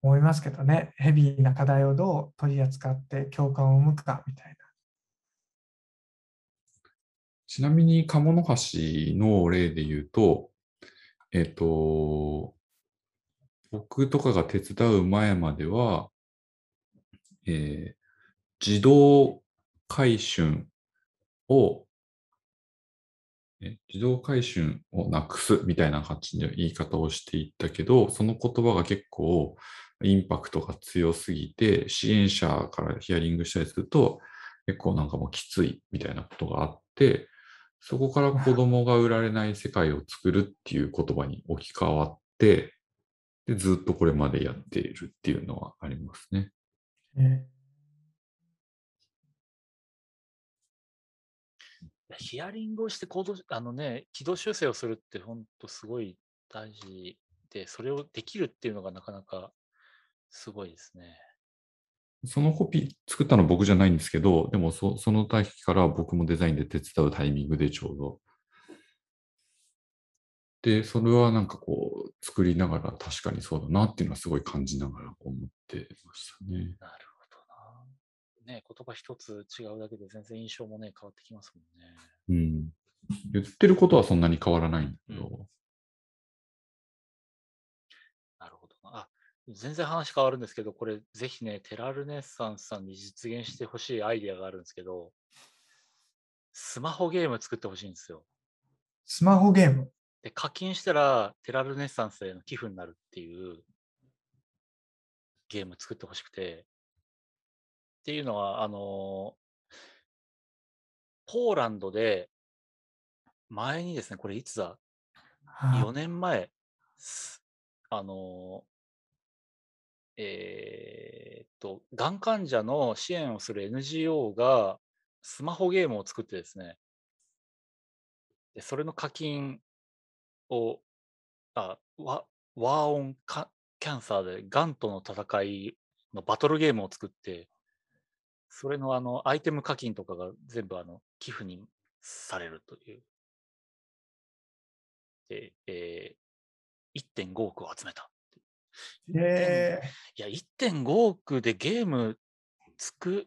思いますけどね。ヘビーな課題をどう取り扱って共感を生むかみたいな。ちなみに鴨の橋の例で言うと、えっと、僕とかが手伝う前までは、えー、自動回春を、え自動回春をなくすみたいな感じの言い方をしていったけど、その言葉が結構インパクトが強すぎて、支援者からヒアリングしたりすると、結構なんかもうきついみたいなことがあって、そこから子供が売られない世界を作るっていう言葉に置き換わって、でずっとこれまでやっているっていうのはありますね。えヒアリングをして行動あの、ね、軌道修正をするって本当すごい大事で、それをできるっていうのがなかなかすごいですね。そのコピー作ったの僕じゃないんですけど、でも そ, その時から僕もデザインで手伝うタイミングでちょうど。で、それはなんかこう作りながら確かにそうだなっていうのはすごい感じながら思ってましたね。なるほどな。ね、言葉一つ違うだけで全然印象もね変わってきますもんね。うん。言ってることはそんなに変わらないんだけど。うん、なるほどな。あ、全然話変わるんですけど、これぜひねテラルネッサンスさんに実現してほしいアイデアがあるんですけど、スマホゲーム作ってほしいんですよ。スマホゲーム。で課金したらテラルネッサンスへの寄付になるっていうゲーム作ってほしくて、っていうのはあのポーランドで前にですね、これいつだ、よねんまえ、あのえー、っとがん患者の支援をする エヌジーオー がスマホゲームを作ってですね、でそれの課金をあワーオンカキャンサーでガンとの戦いのバトルゲームを作って、それのあのアイテム課金とかが全部あの寄付にされるというで、えー、いってんごおくを集めた、えー、いや いってんごおくでゲームつく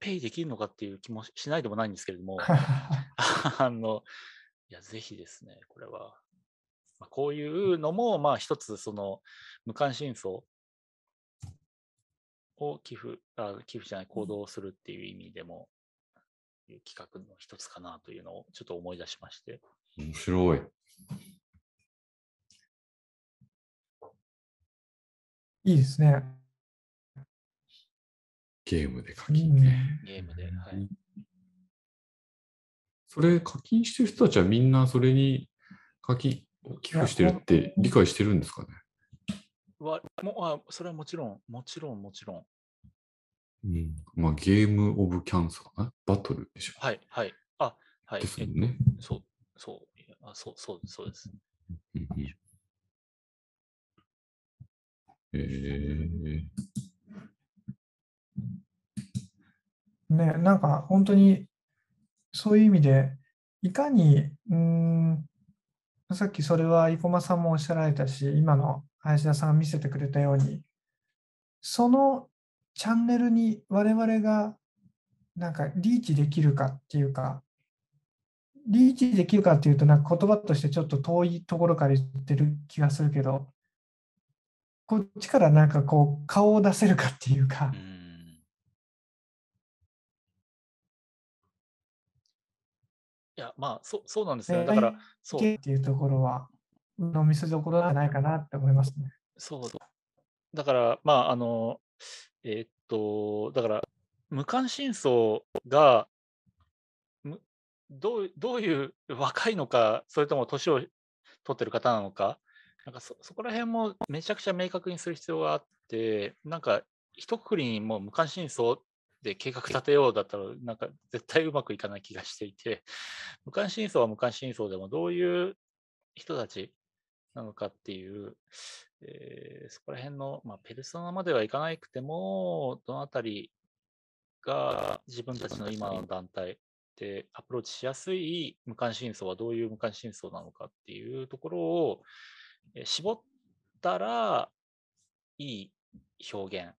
ペイできるのかっていう気もしないでもないんですけれどもあのいやぜひですね、これは、まあ、こういうのもまあ一つその無関心層を寄付あ寄付じゃない行動するっていう意味でもいう企画の一つかなというのをちょっと思い出しまして、面白いいいですね、ゲームで課金ね、うん、ゲームで、はい、それ課金してる人たちはみんなそれに課金寄付してるって理解してるんですかね。わもあそれはもちろんもちろんもちろん。うん、まあゲームオブキャンサーバトルでしょ。はいはいあはいですよね。そうそうあそうそうそうです。うんうん、えー、ねなんか本当に。そういう意味で、いかに、うーん、さっきそれは生駒さんもおっしゃられたし、今の林田さんが見せてくれたように、そのチャンネルに我々がなんかリーチできるかっていうか、リーチできるかっていうと、なんか言葉としてちょっと遠いところから言ってる気がするけど、こっちからなんかこう顔を出せるかっていうか、うんいやまあ、そ, そうなんですよ、ね、だからそうっていうところは飲みすどころじゃないかなって思いますね。そうそうだからまああのえー、っとだから無関心層がど う, どういう若いのかそれとも年を取ってる方なのか、なんか そ, そこら辺もめちゃくちゃ明確にする必要があって、なんか一括りにもう無関心層で計画立てようだったらなんか絶対うまくいかない気がしていて、無関心層は無関心層でもどういう人たちなのかっていう、えー、そこら辺の、まあ、ペルソナまではいかなくてもどのあたりが自分たちの今の団体でアプローチしやすい無関心層はどういう無関心層なのかっていうところを絞ったらいい表現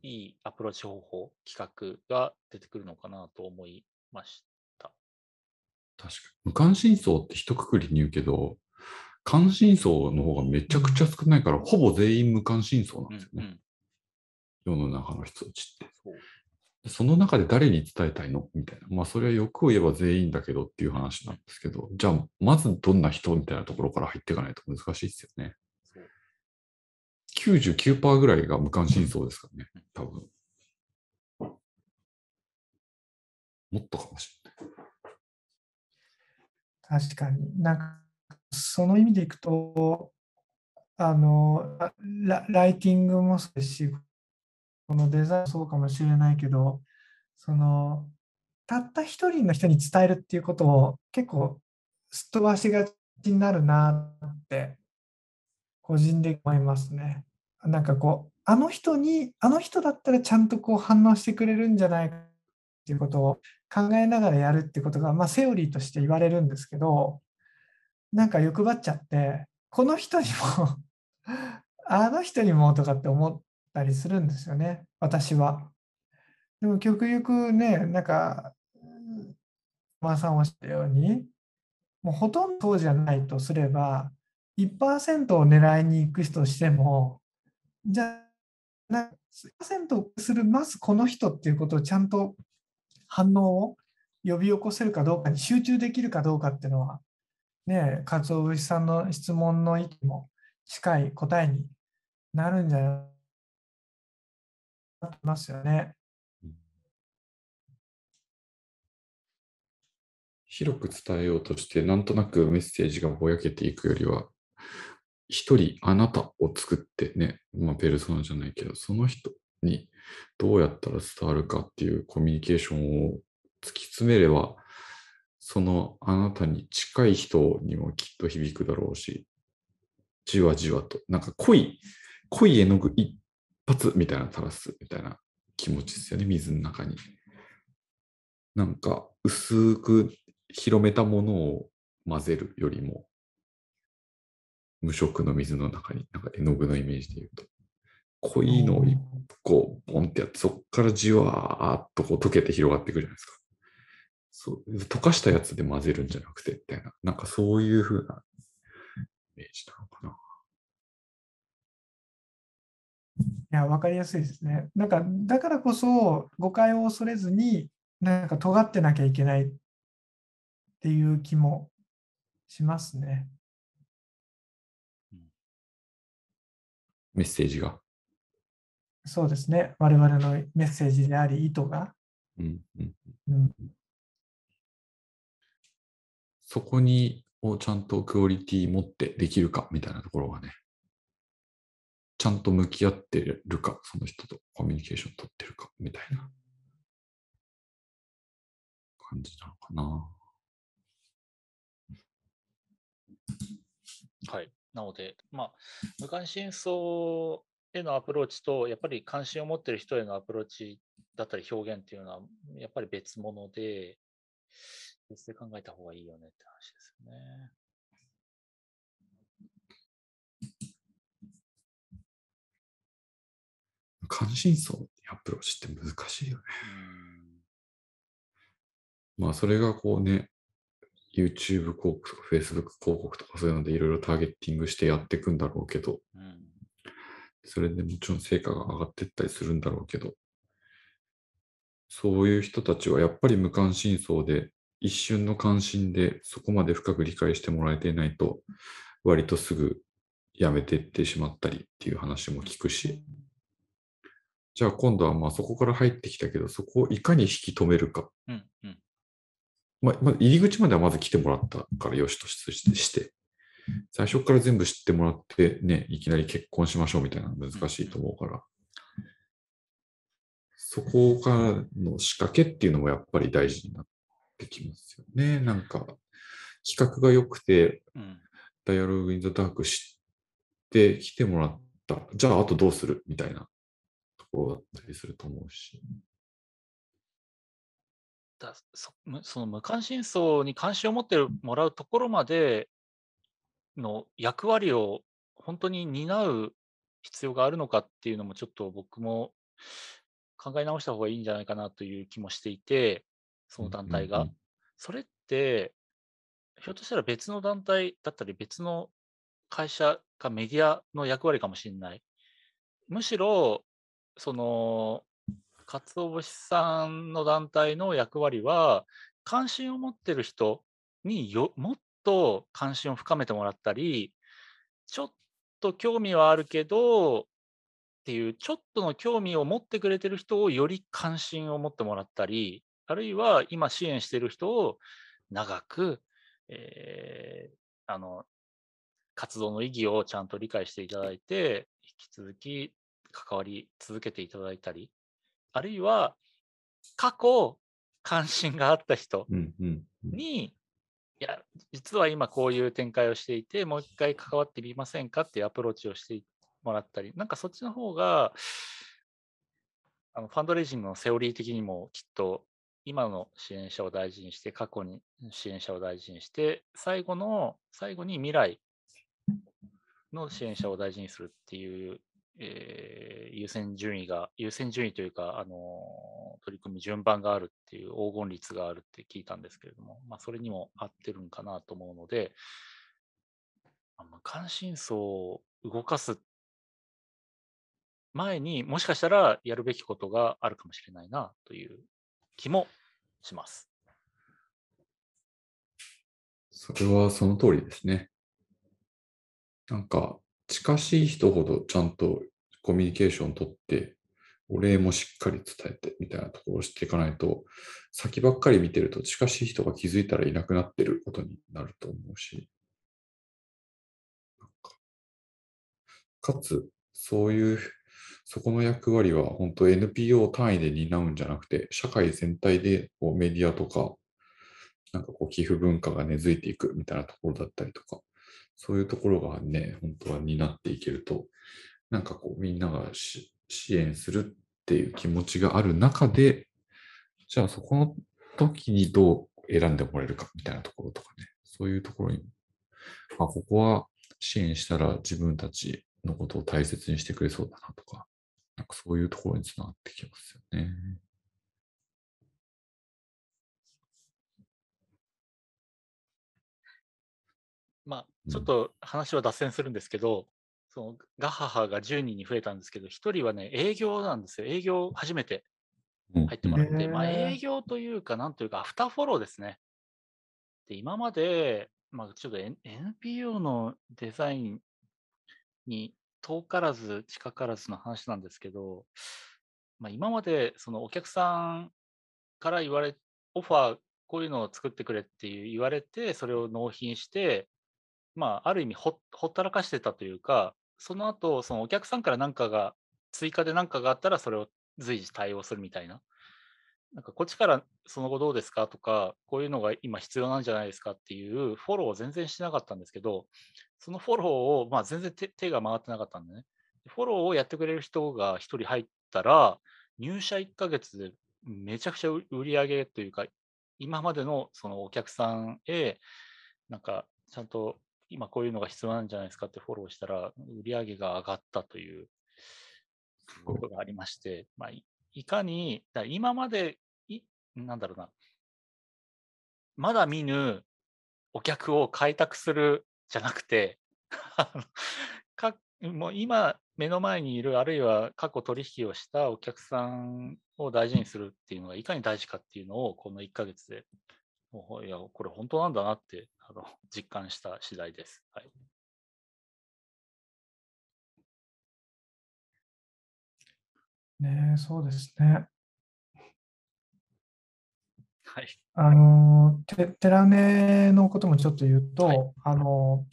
いいアプローチ方法、企画が出てくるのかなと思いました。確かに無関心層って一括りに言うけど、関心層の方がめちゃくちゃ少ないから、うん、ほぼ全員無関心層なんですよね、うんうん、世の中の人たちって。 そう、その中で誰に伝えたいのみたいな、まあそれは欲を言えば全員だけどっていう話なんですけど、じゃあまずどんな人みたいなところから入っていかないと難しいですよね。 きゅうじゅうきゅうパーセント ぐらいが無関心層ですからね、多分もっとかもしれない。確かに、なんかその意味でいくと、あの ラ, ライティングもそうですし、このデザインもそうかもしれないけど、そのたった一人の人に伝えるっていうことを結構すっ飛ばしがちになるなって個人で思いますね。なんかこう、あの人に、あの人だったらちゃんとこう反応してくれるんじゃないかっていうことを考えながらやるってことが、まあセオリーとして言われるんですけど、なんか欲張っちゃって、この人にもあの人にもとかって思ったりするんですよね、私は。でも極力ね、なんかマーさんおっしゃったように、もうほとんどそうじゃないとすれば、いちパーセント を狙いに行く人としても、じゃあ、なんか いちパーセント をするまずこの人っていうことをちゃんと反応を呼び起こせるかどうかに集中できるかどうかっていうのは、ね、鰹節さんの質問の意見も近い答えになるんじゃないかなと思いますよね。広く伝えようとして、なんとなくメッセージがぼやけていくよりは、一人あなたを作ってね、まあ、ペルソナじゃないけど、その人にどうやったら伝わるかっていうコミュニケーションを突き詰めれば、そのあなたに近い人にもきっと響くだろうし、じわじわと、なんか濃い、濃い絵の具一発みたいな垂らすみたいな気持ちですよね、水の中に。なんか薄く広めたものを混ぜるよりも、無色の水の中に、なんか絵の具のイメージで言うと、濃いのを一個ボンってやって、そこからじわーっとこう溶けて広がっていくじゃないですか。そう溶かしたやつで混ぜるんじゃなくてみたいな、なんかそういう風なイメージなのかな。いや、分かりやすいですね。なんかだからこそ誤解を恐れずに、なんか尖ってなきゃいけないっていう気もしますね。メッセージが。そうですね。我々のメッセージであり、意図が。うんうんうん、そこにをちゃんとクオリティ持ってできるかみたいなところがね、ちゃんと向き合ってるか、その人とコミュニケーション取ってるかみたいな感じなのかな。はい、なので、まあ、無関心層へのアプローチと、やっぱり関心を持っている人へのアプローチだったり表現っていうのはやっぱり別物で、別で考えた方がいいよねって話ですよね。関心層にアプローチって難しいよね。まあそれがこうね、YouTube 広告とか Facebook 広告とかそういうのでいろいろターゲッティングしてやっていくんだろうけど、うん、それでもちろん成果が上がっていったりするんだろうけど、そういう人たちはやっぱり無関心層で、一瞬の関心でそこまで深く理解してもらえていないと、割とすぐやめていってしまったりっていう話も聞くし、じゃあ今度はまあそこから入ってきたけど、そこをいかに引き止めるか、うんうん、まあ、入り口まではまず来てもらったからよしとして、最初から全部知ってもらって、ね、いきなり結婚しましょうみたいなのは難しいと思うから、そこからの仕掛けっていうのもやっぱり大事になってきますよね。なんか、企画が良くて、ダイアログ・イン・ザ・ダーク知って来てもらった、じゃああとどうするみたいなところだったりすると思うし。だ そ, その無関心層に関心を持ってもらうところまでの役割を本当に担う必要があるのかっていうのも、ちょっと僕も考え直した方がいいんじゃないかなという気もしていて、その団体が、うんうんうん、それってひょっとしたら別の団体だったり別の会社がメディアの役割かもしれない。むしろその鰹節さんの団体の役割は、関心を持ってる人によもっと関心を深めてもらったり、ちょっと興味はあるけどっていう、ちょっとの興味を持ってくれてる人をより関心を持ってもらったり、あるいは今支援してる人を長く、えー、あの活動の意義をちゃんと理解していただいて、引き続き関わり続けていただいたり、あるいは過去関心があった人に、いや実は今こういう展開をしていて、もう一回関わってみませんかっていうアプローチをしてもらったり、なんかそっちの方があのファンドレイジングのセオリー的にもきっと今の支援者を大事にして、過去に支援者を大事にして、最後の最後に未来の支援者を大事にするっていう、えー、優先順位が優先順位というか、あの取り組む順番があるっていう黄金律があるって聞いたんですけれども、まあ、それにも合ってるんかなと思うので、無関心層を動かす前にもしかしたらやるべきことがあるかもしれないなという気もします。それはその通りですね。なんか近しい人ほどちゃんとコミュニケーション取って、お礼もしっかり伝えてみたいなところをしていかないと、先ばっかり見てると近しい人が気づいたらいなくなってることになると思うし、なんか、かつそういうそこの役割は本当 エヌピーオー 単位で担うんじゃなくて、社会全体でこうメディアとか、なんかこう寄付文化が根付いていくみたいなところだったりとか、そういうところがね、本当は担っていけると、なんかこうみんなが支援するっていう気持ちがある中で、じゃあそこの時にどう選んでもらえるかみたいなところとかね、そういうところに、あ、ここは支援したら自分たちのことを大切にしてくれそうだなとか、なんかそういうところにつながってきますよね。まあ、ちょっと話は脱線するんですけど、そのガハハがじゅうにんに増えたんですけど、ひとりはね、営業なんですよ。営業初めて入ってもらって、まあ、営業というか、なんというか、アフターフォローですね。で、今まで、まあ、ちょっと エヌピーオー のデザインに遠からず近からずの話なんですけど、まあ、今までそのお客さんから言われ、オファー、こういうのを作ってくれっていう言われて、それを納品して、まあ、ある意味 ほ, ほったらかしてたというか、その後そのお客さんから何かが追加で何かがあったらそれを随時対応するみたいな、なんかこっちからその後どうですかとか、こういうのが今必要なんじゃないですかっていうフォローを全然しなかったんですけど、そのフォローを、まあ、全然 手, 手が回ってなかったんでね、フォローをやってくれる人がひとり入ったら、入社いっかげつでめちゃくちゃ売り上げというか、今まで の, そのお客さんへなんかちゃんと今こういうのが必要なんじゃないですかってフォローしたら、売り上げが上がったということがありまして、まあ、い, いかにだか今までいなんだろうな、まだ見ぬお客を開拓するじゃなくてかもう今目の前にいる、あるいは過去取引をしたお客さんを大事にするっていうのがいかに大事かっていうのを、このいっかげつでもう、いやこれ本当なんだなってあの実感した次第です、はい、ねえ、そうですね。はい、あのテラネのこともちょっと言うと、はい、あの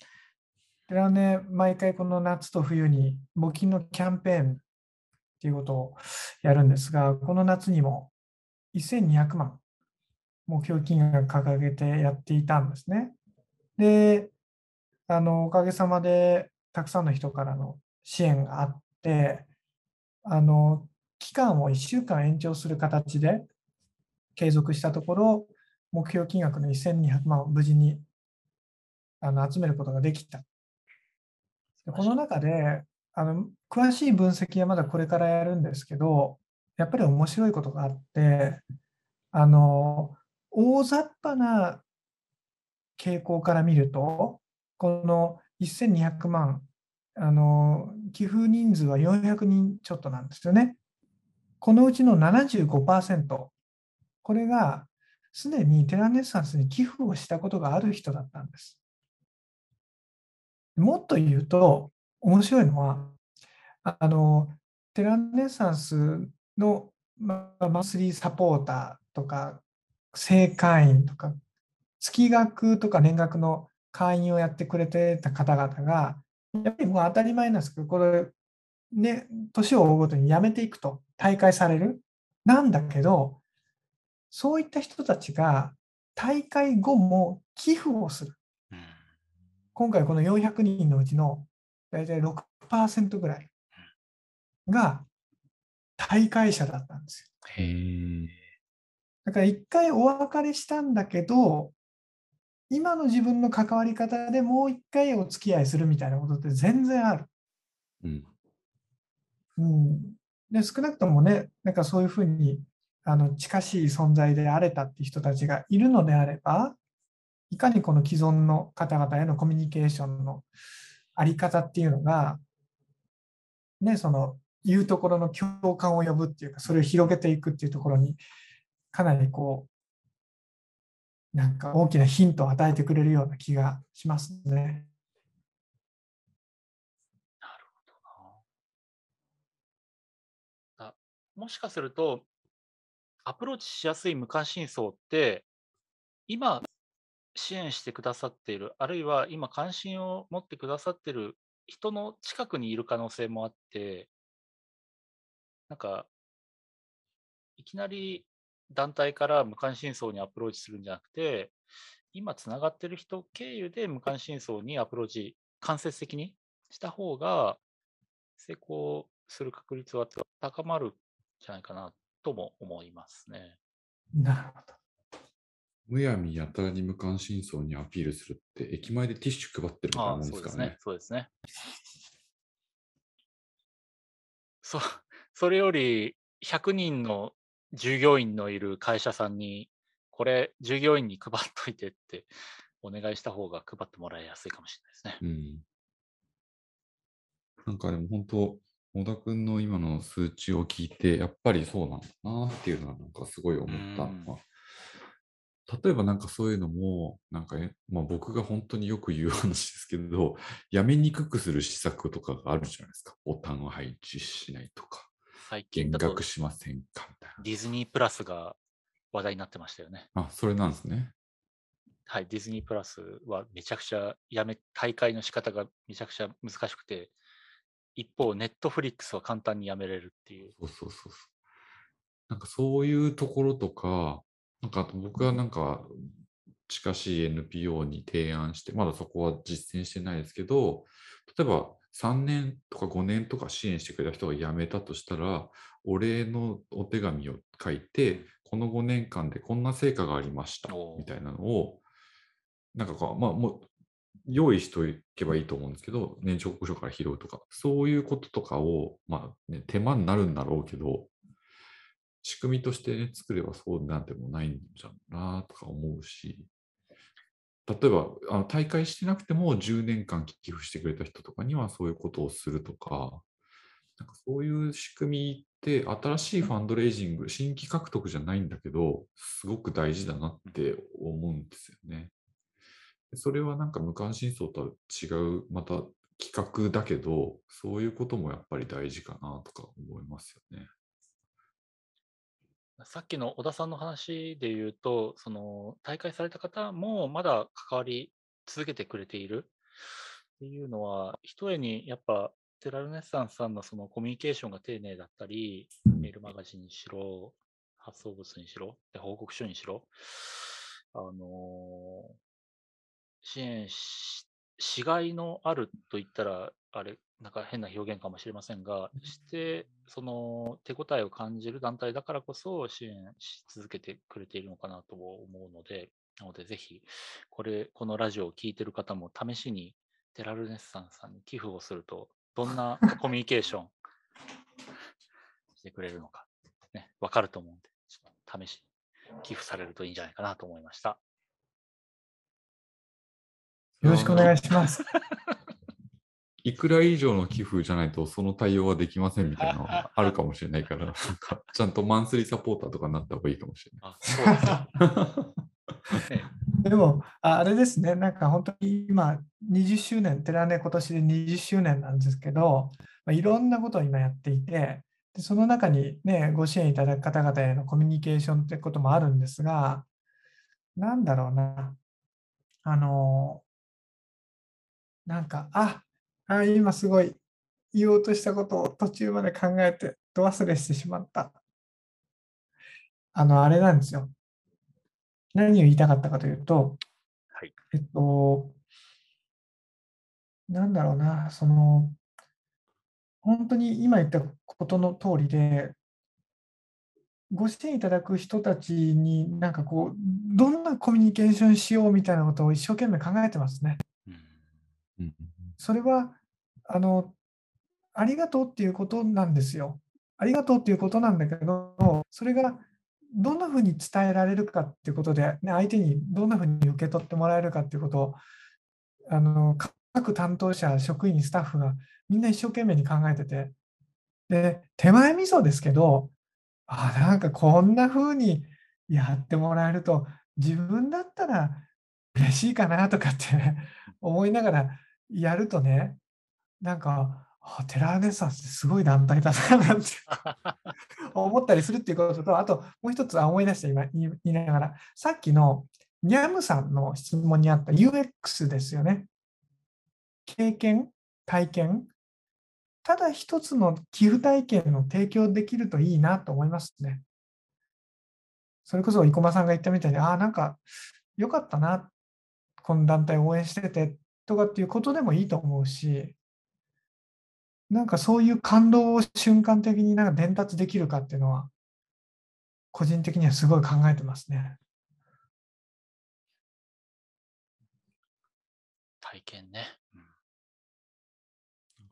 テラネ毎回この夏と冬に募金のキャンペーンっていうことをやるんですが、この夏にもせんにひゃくまん目標金額掲げてやっていたんですね。で、あのおかげさまでたくさんの人からの支援があって、あの期間をいっしゅうかん延長する形で継続したところ、目標金額のせんにひゃくまんを無事にあの集めることができた。で、この中であの詳しい分析はまだこれからやるんですけど、やっぱり面白いことがあって、あの大雑把な傾向から見ると、このせんにひゃくまん、あの寄付人数はよんひゃくにんちょっとなんですよね。このうちの ななじゅうごパーセント、 これがすでにテラネッサンスに寄付をしたことがある人だったんです。もっと言うと面白いのは、あのテラネッサンスのマンスリーサポーターとか正会員とか月額とか年額の会員をやってくれてた方々が、やっぱりもう当たり前なんですけど、これね、年を追うごとに辞めていくと、退会される。なんだけど、そういった人たちが退会後も寄付をする。今回このよんひゃくにんのうちの大体 ろくパーセント ぐらいが退会者だったんですよ。へー。だから一回お別れしたんだけど、今の自分の関わり方でもう一回お付き合いするみたいなことって全然ある。うんうん、で少なくともね、なんかそういうふうにあの近しい存在であれたって人たちがいるのであれば、いかにこの既存の方々へのコミュニケーションのあり方っていうのが、ね、その言うところの共感を呼ぶっていうか、それを広げていくっていうところにかなりこう、なんか大きなヒントを与えてくれるような気がしますね。なるほどな。あ、もしかするとアプローチしやすい無関心層って今支援してくださっている、あるいは今関心を持ってくださっている人の近くにいる可能性もあって、なんかいきなり団体から無関心層にアプローチするんじゃなくて、今つながってる人経由で無関心層にアプローチ、間接的にした方が成功する確率は高まるんじゃないかなとも思いますね。なるほど。むやみやたらに無関心層にアピールするって、駅前でティッシュ配ってるみたいなもんですからね。そうですね。そそれよりひゃくにんの従業員のいる会社さんに、これ従業員に配っといてってお願いした方が配ってもらいやすいかもしれないですね。うん、なんかでも本当、小田君の今の数値を聞いて、やっぱりそうなんだなっていうのはなんかすごい思ったのは、うん、例えばなんかそういうのもなんか、ね、まあ、僕が本当によく言う話ですけど、やめにくくする施策とかがあるじゃないですか。ボタンを配置しないとか。減額しませんかみたいな。ディズニープラスが話題になってましたよね。あ、それなんですね。はい、ディズニープラスはめちゃくちゃやめ、大会の仕方がめちゃくちゃ難しくて、一方、ネットフリックスは簡単にやめれるっていう。そうそうそうそう。なんかそういうところとか、なんかあと僕はなんか近しい エヌピーオー に提案して、まだそこは実践してないですけど、例えば、さんねんとかごねんとか支援してくれた人が辞めたとしたら、お礼のお手紙を書いて、このごねんかんでこんな成果がありましたみたいなのを、なんかこう、まあ、もう用意しておけばいいと思うんですけど、年長保護者から拾うとか、そういうこととかを、まあね、手間になるんだろうけど、仕組みとして、ね、作ればそうなんてもないんじゃなとか思うし。例えばあの大会してなくてもじゅうねんかん寄付してくれた人とかにはそういうことをするとか、なんかそういう仕組みって新しいファンドレイジング、新規獲得じゃないんだけど、すごく大事だなって思うんですよね。それはなんか無関心層とは違う、また企画だけど、そういうこともやっぱり大事かなとか思いますよね。さっきの小田さんの話で言うと、その退会された方もまだ関わり続けてくれているっていうのは、ひとえにやっぱテラルネッサンスさんのそのコミュニケーションが丁寧だったり、メールマガジンにしろ、発送物にしろ、で報告書にしろ、あの支援しがいのあると言ったらあれ、なんか変な表現かもしれませんが、してその手応えを感じる団体だからこそ支援し続けてくれているのかなと思うので、なのでぜひこれこのラジオを聞いている方も試しにテラルネッサンスさんに寄付をするとどんなコミュニケーションしてくれるのかね、分かると思うんで、ちょっと試しに寄付されるといいんじゃないかなと思いました。よろしくお願いします。いくら以上の寄付じゃないとその対応はできませんみたいなのがあるかもしれないから、なんかちゃんとマンスリーサポーターとかになった方がいいかもしれない。あ、そうですね。でもあれですね、なんか本当に今にじゅっしゅうねん、寺根今年でにじゅっしゅうねんなんですけど、まあ、いろんなことを今やっていて、でその中に、ね、ご支援いただく方々へのコミュニケーションということもあるんですが、なんだろうな、あのなんかああ今すごい言おうとしたことを途中まで考えてど忘れしてしまった。あのあれなんですよ、何を言いたかったかというと、はい、えっとなんだろうな、その本当に今言ったことの通りで、ご支援いただく人たちになんかこうどんなコミュニケーションしようみたいなことを一生懸命考えてますね。うん、それはあのありがとうっていうことなんですよ。ありがとうっていうことなんだけど、それがどんなふうに伝えられるかっていうことで、ね、相手にどんなふうに受け取ってもらえるかっていうことを、あの各担当者、職員、スタッフがみんな一生懸命に考えてて、で手前味噌ですけど、あなんかこんな風にやってもらえると自分だったら嬉しいかなとかって、ね、思いながらやるとね、なんか寺根さんってすごい団体だななんて思ったりするっていうことと、あともう一つ思い出して今言いながら、さっきのニャムさんの質問にあった ユーエックス ですよね。経験、体験、ただ一つの寄付体験を提供できるといいなと思いますね。それこそ生駒さんが言ったみたいに、ああなんか良かったな、この団体を応援しててとかっていうことでもいいと思うし、なんかそういう感動を瞬間的になんか伝達できるかっていうのは個人的にはすごい考えてますね。体験ね。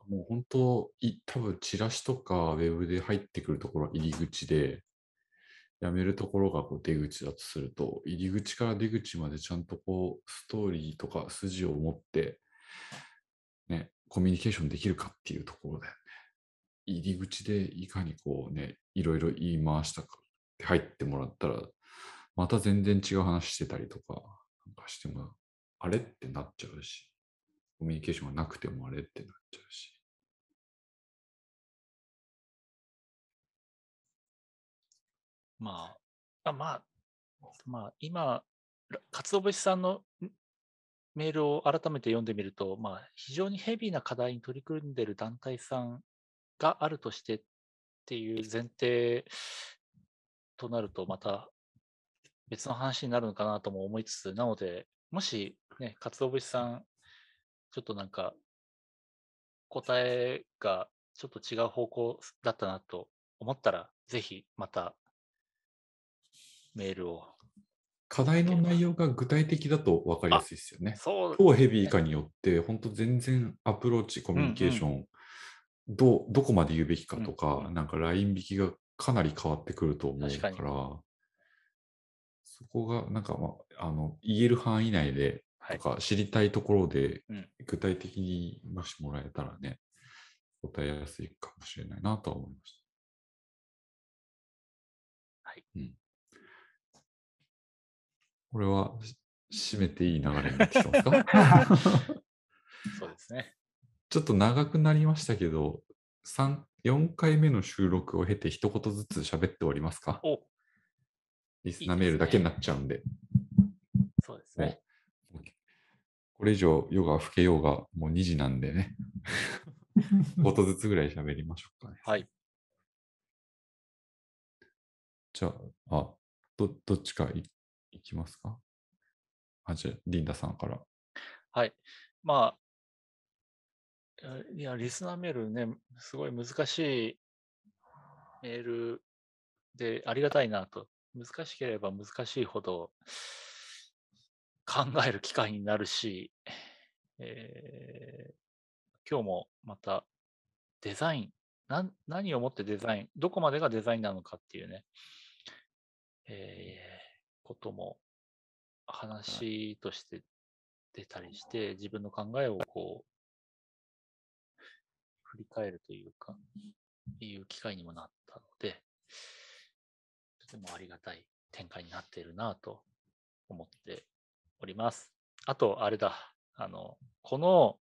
もう本当多分チラシとかウェブで入ってくるところは入り口で、やめるところがこう出口だとすると、入り口から出口までちゃんとこうストーリーとか筋を持って、ね、コミュニケーションできるかっていうところだよね。入り口でいかにこうね、いろいろ言い回したかって入ってもらったら、また全然違う話してたりとかなんかしても、あれってなっちゃうし、コミュニケーションがなくてもあれってなっちゃうし。まあ、まあ、まあ、今、鰹節さんのメールを改めて読んでみると、まあ、非常にヘビーな課題に取り組んでいる団体さんがあるとしてっていう前提となると、また別の話になるのかなとも思いつつ、なので、もし、ね、鰹節さん、ちょっとなんか、答えがちょっと違う方向だったなと思ったら、ぜひまた。メールを課題の内容が具体的だと分かりやすいですよね。そう、どうヘビーかによって本当全然アプローチ、コミュニケーション、うんうん、ど, どこまで言うべきかとか、うんうん、なんかライン引きがかなり変わってくると思うから、そこがなんか、まあ、あの言える範囲内でとか、はい、知りたいところで具体的にもしもらえたらね、うん、答えやすいかもしれないなとは思いました。はい、うん、これは締めていい流れになってきますかそうですね。ちょっと長くなりましたけど、さん、よんかいめの収録を経て一言ずつ喋っておりますか。お、リスナーメールだけになっちゃうんで。いいですね。そうですね。これ以上夜が更けようがもうにじなんでね。一言ずつぐらい喋りましょうかね。はい。じゃあ、あ、ど、どっちかいいきますか。あ、じゃあリンダさんから。はい。まあ、いや、リスナーメールね、すごい難しいメールでありがたいなと。難しければ難しいほど考える機会になるし、えー、今日もまたデザイン、な、何をもってデザイン、どこまでがデザインなのかっていうね、えーことも話として出たりして、自分の考えをこ振り返るというか、いう機会にもなったので、とてもありがたい展開になっているなと思っております。あと、あれだ、あの、この、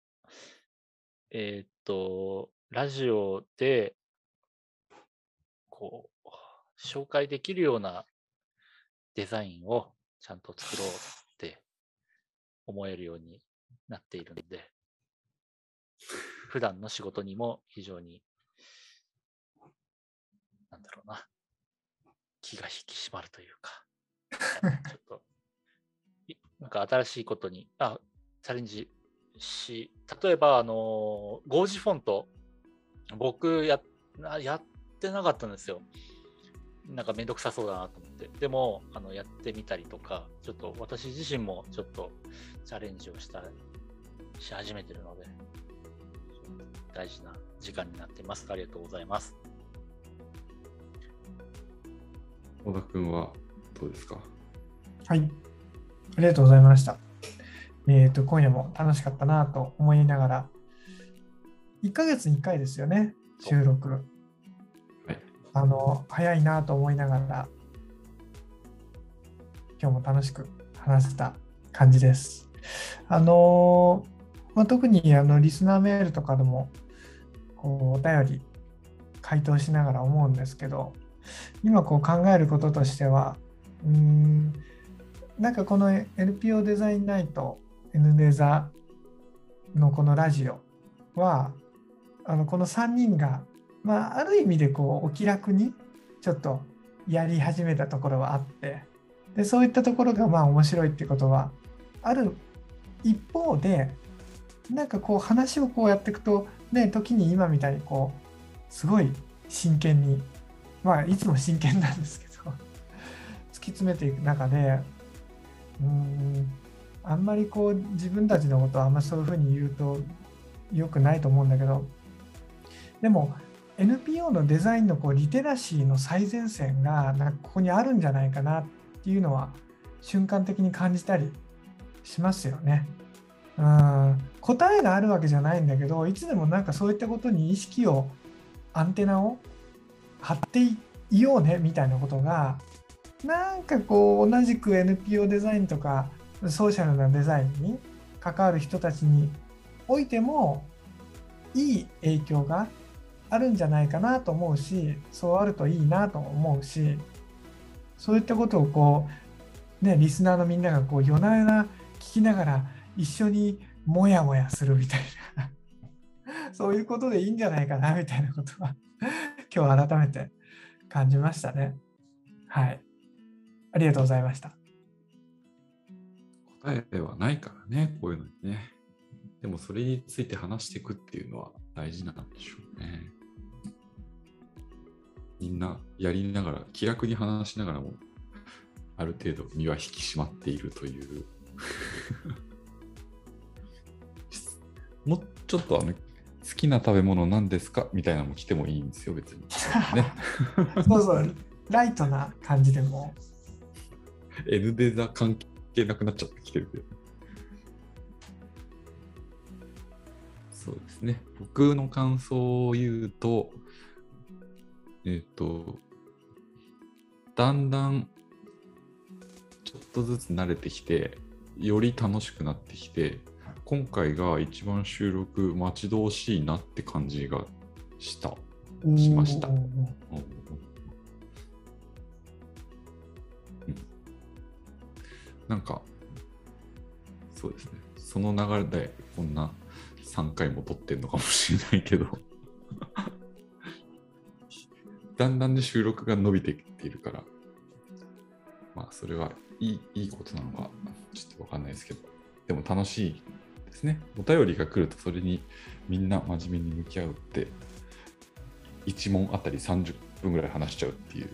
えー、っと、ラジオで、こう、紹介できるようなデザインをちゃんと作ろうって思えるようになっているので、普段の仕事にも非常に、なんだろうな、気が引き締まるというか、ちょっと、なんか新しいことに、あ、チャレンジし、例えば、あの、ゴージフォント、僕や、やってなかったんですよ。なんかめんどくさそうだなと思って。でも、あのやってみたりとか、ちょっと私自身もちょっとチャレンジをしたりし始めてるので、大事な時間になっています。ありがとうございます。小田君はどうですか？はい。ありがとうございました。えっと、今夜も楽しかったなと思いながら、いっかげつにいっかいですよね、収録。あの早いなと思いながら今日も楽しく話せた感じです。あの、まあ、特にあのリスナーメールとかでもこうお便り回答しながら思うんですけど、今こう考えることとしては、うーんなんかこの エルピーオー デザインナイト N デザのこのラジオはあのこのさんにんがまあ、ある意味でこうお気楽にちょっとやり始めたところはあって、でそういったところがまあ面白いってことはある一方で、なんかこう話をこうやっていくとね、時に今みたいにこうすごい真剣に、まあいつも真剣なんですけど突き詰めていく中で、うーんあんまりこう自分たちのことはあんまそういうふうに言うと良くないと思うんだけど、でもエヌピーオー のデザインのこうリテラシーの最前線がなんかここにあるんじゃないかなっていうのは瞬間的に感じたりしますよね。うん、答えがあるわけじゃないんだけど、いつでもなんかそういったことに意識をアンテナを張っていようねみたいなことが、なんかこう同じく エヌピーオー デザインとかソーシャルなデザインに関わる人たちにおいてもいい影響があるんじゃないかなと思うし、そうあるといいなと思うし、そういったことをこうね、リスナーのみんながこう夜な夜な聞きながら一緒にモヤモヤするみたいなそういうことでいいんじゃないかなみたいなことは今日改めて感じましたね。はい、ありがとうございました。答えはないからね、こういうのにね。でもそれについて話していくっていうのは大事なんでしょうね。みんなやりながら気楽に話しながらもある程度身は引き締まっているというもうちょっとあの好きな食べ物何ですかみたいなのも来てもいいんですよ別に、ね、そうそう、ライトな感じでも N デザ関係なくなっちゃってきてるけど。そうですね、僕の感想を言うと、えっと、だんだんちょっとずつ慣れてきて、より楽しくなってきて、今回が一番収録待ち遠しいなって感じがした、しました。うん、なんか、そうですね、その流れでこんなさんかいも撮ってんのかもしれないけどだんだんね収録が伸びてきているから、まあそれはいい、いいことなのかちょっとわかんないですけど、でも楽しいですね。お便りが来るとそれにみんな真面目に向き合うって、いち問あたりさんじゅっぷんぐらい話しちゃうっていう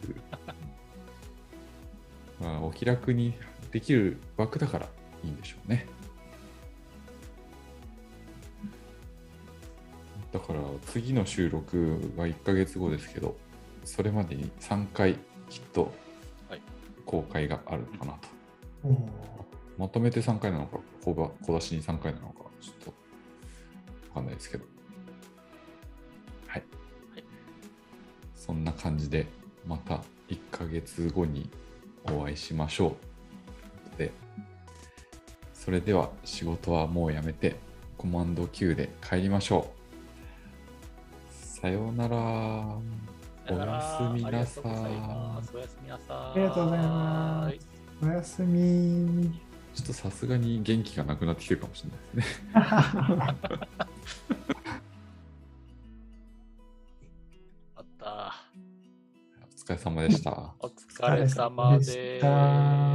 まあお気楽にできる枠だからいいんでしょうね。だから次の収録がいっかげつごですけど、それまでにさんかいきっと公開があるのかなと、はい、まとめてさんかいなのか小出しにさんかいなのかちょっと分かんないですけど、そんな感じでまたいっかげつごにお会いしましょう。で、それでは仕事はもうやめてコマンド Q で帰りましょう。さようなら。おやすみなさい。おやすみなさい。ありがとうございます。おやすみ。ちょっとさすがに元気がなくなってきてるかもしれないですね。お疲れ様でした。お疲れ様でした。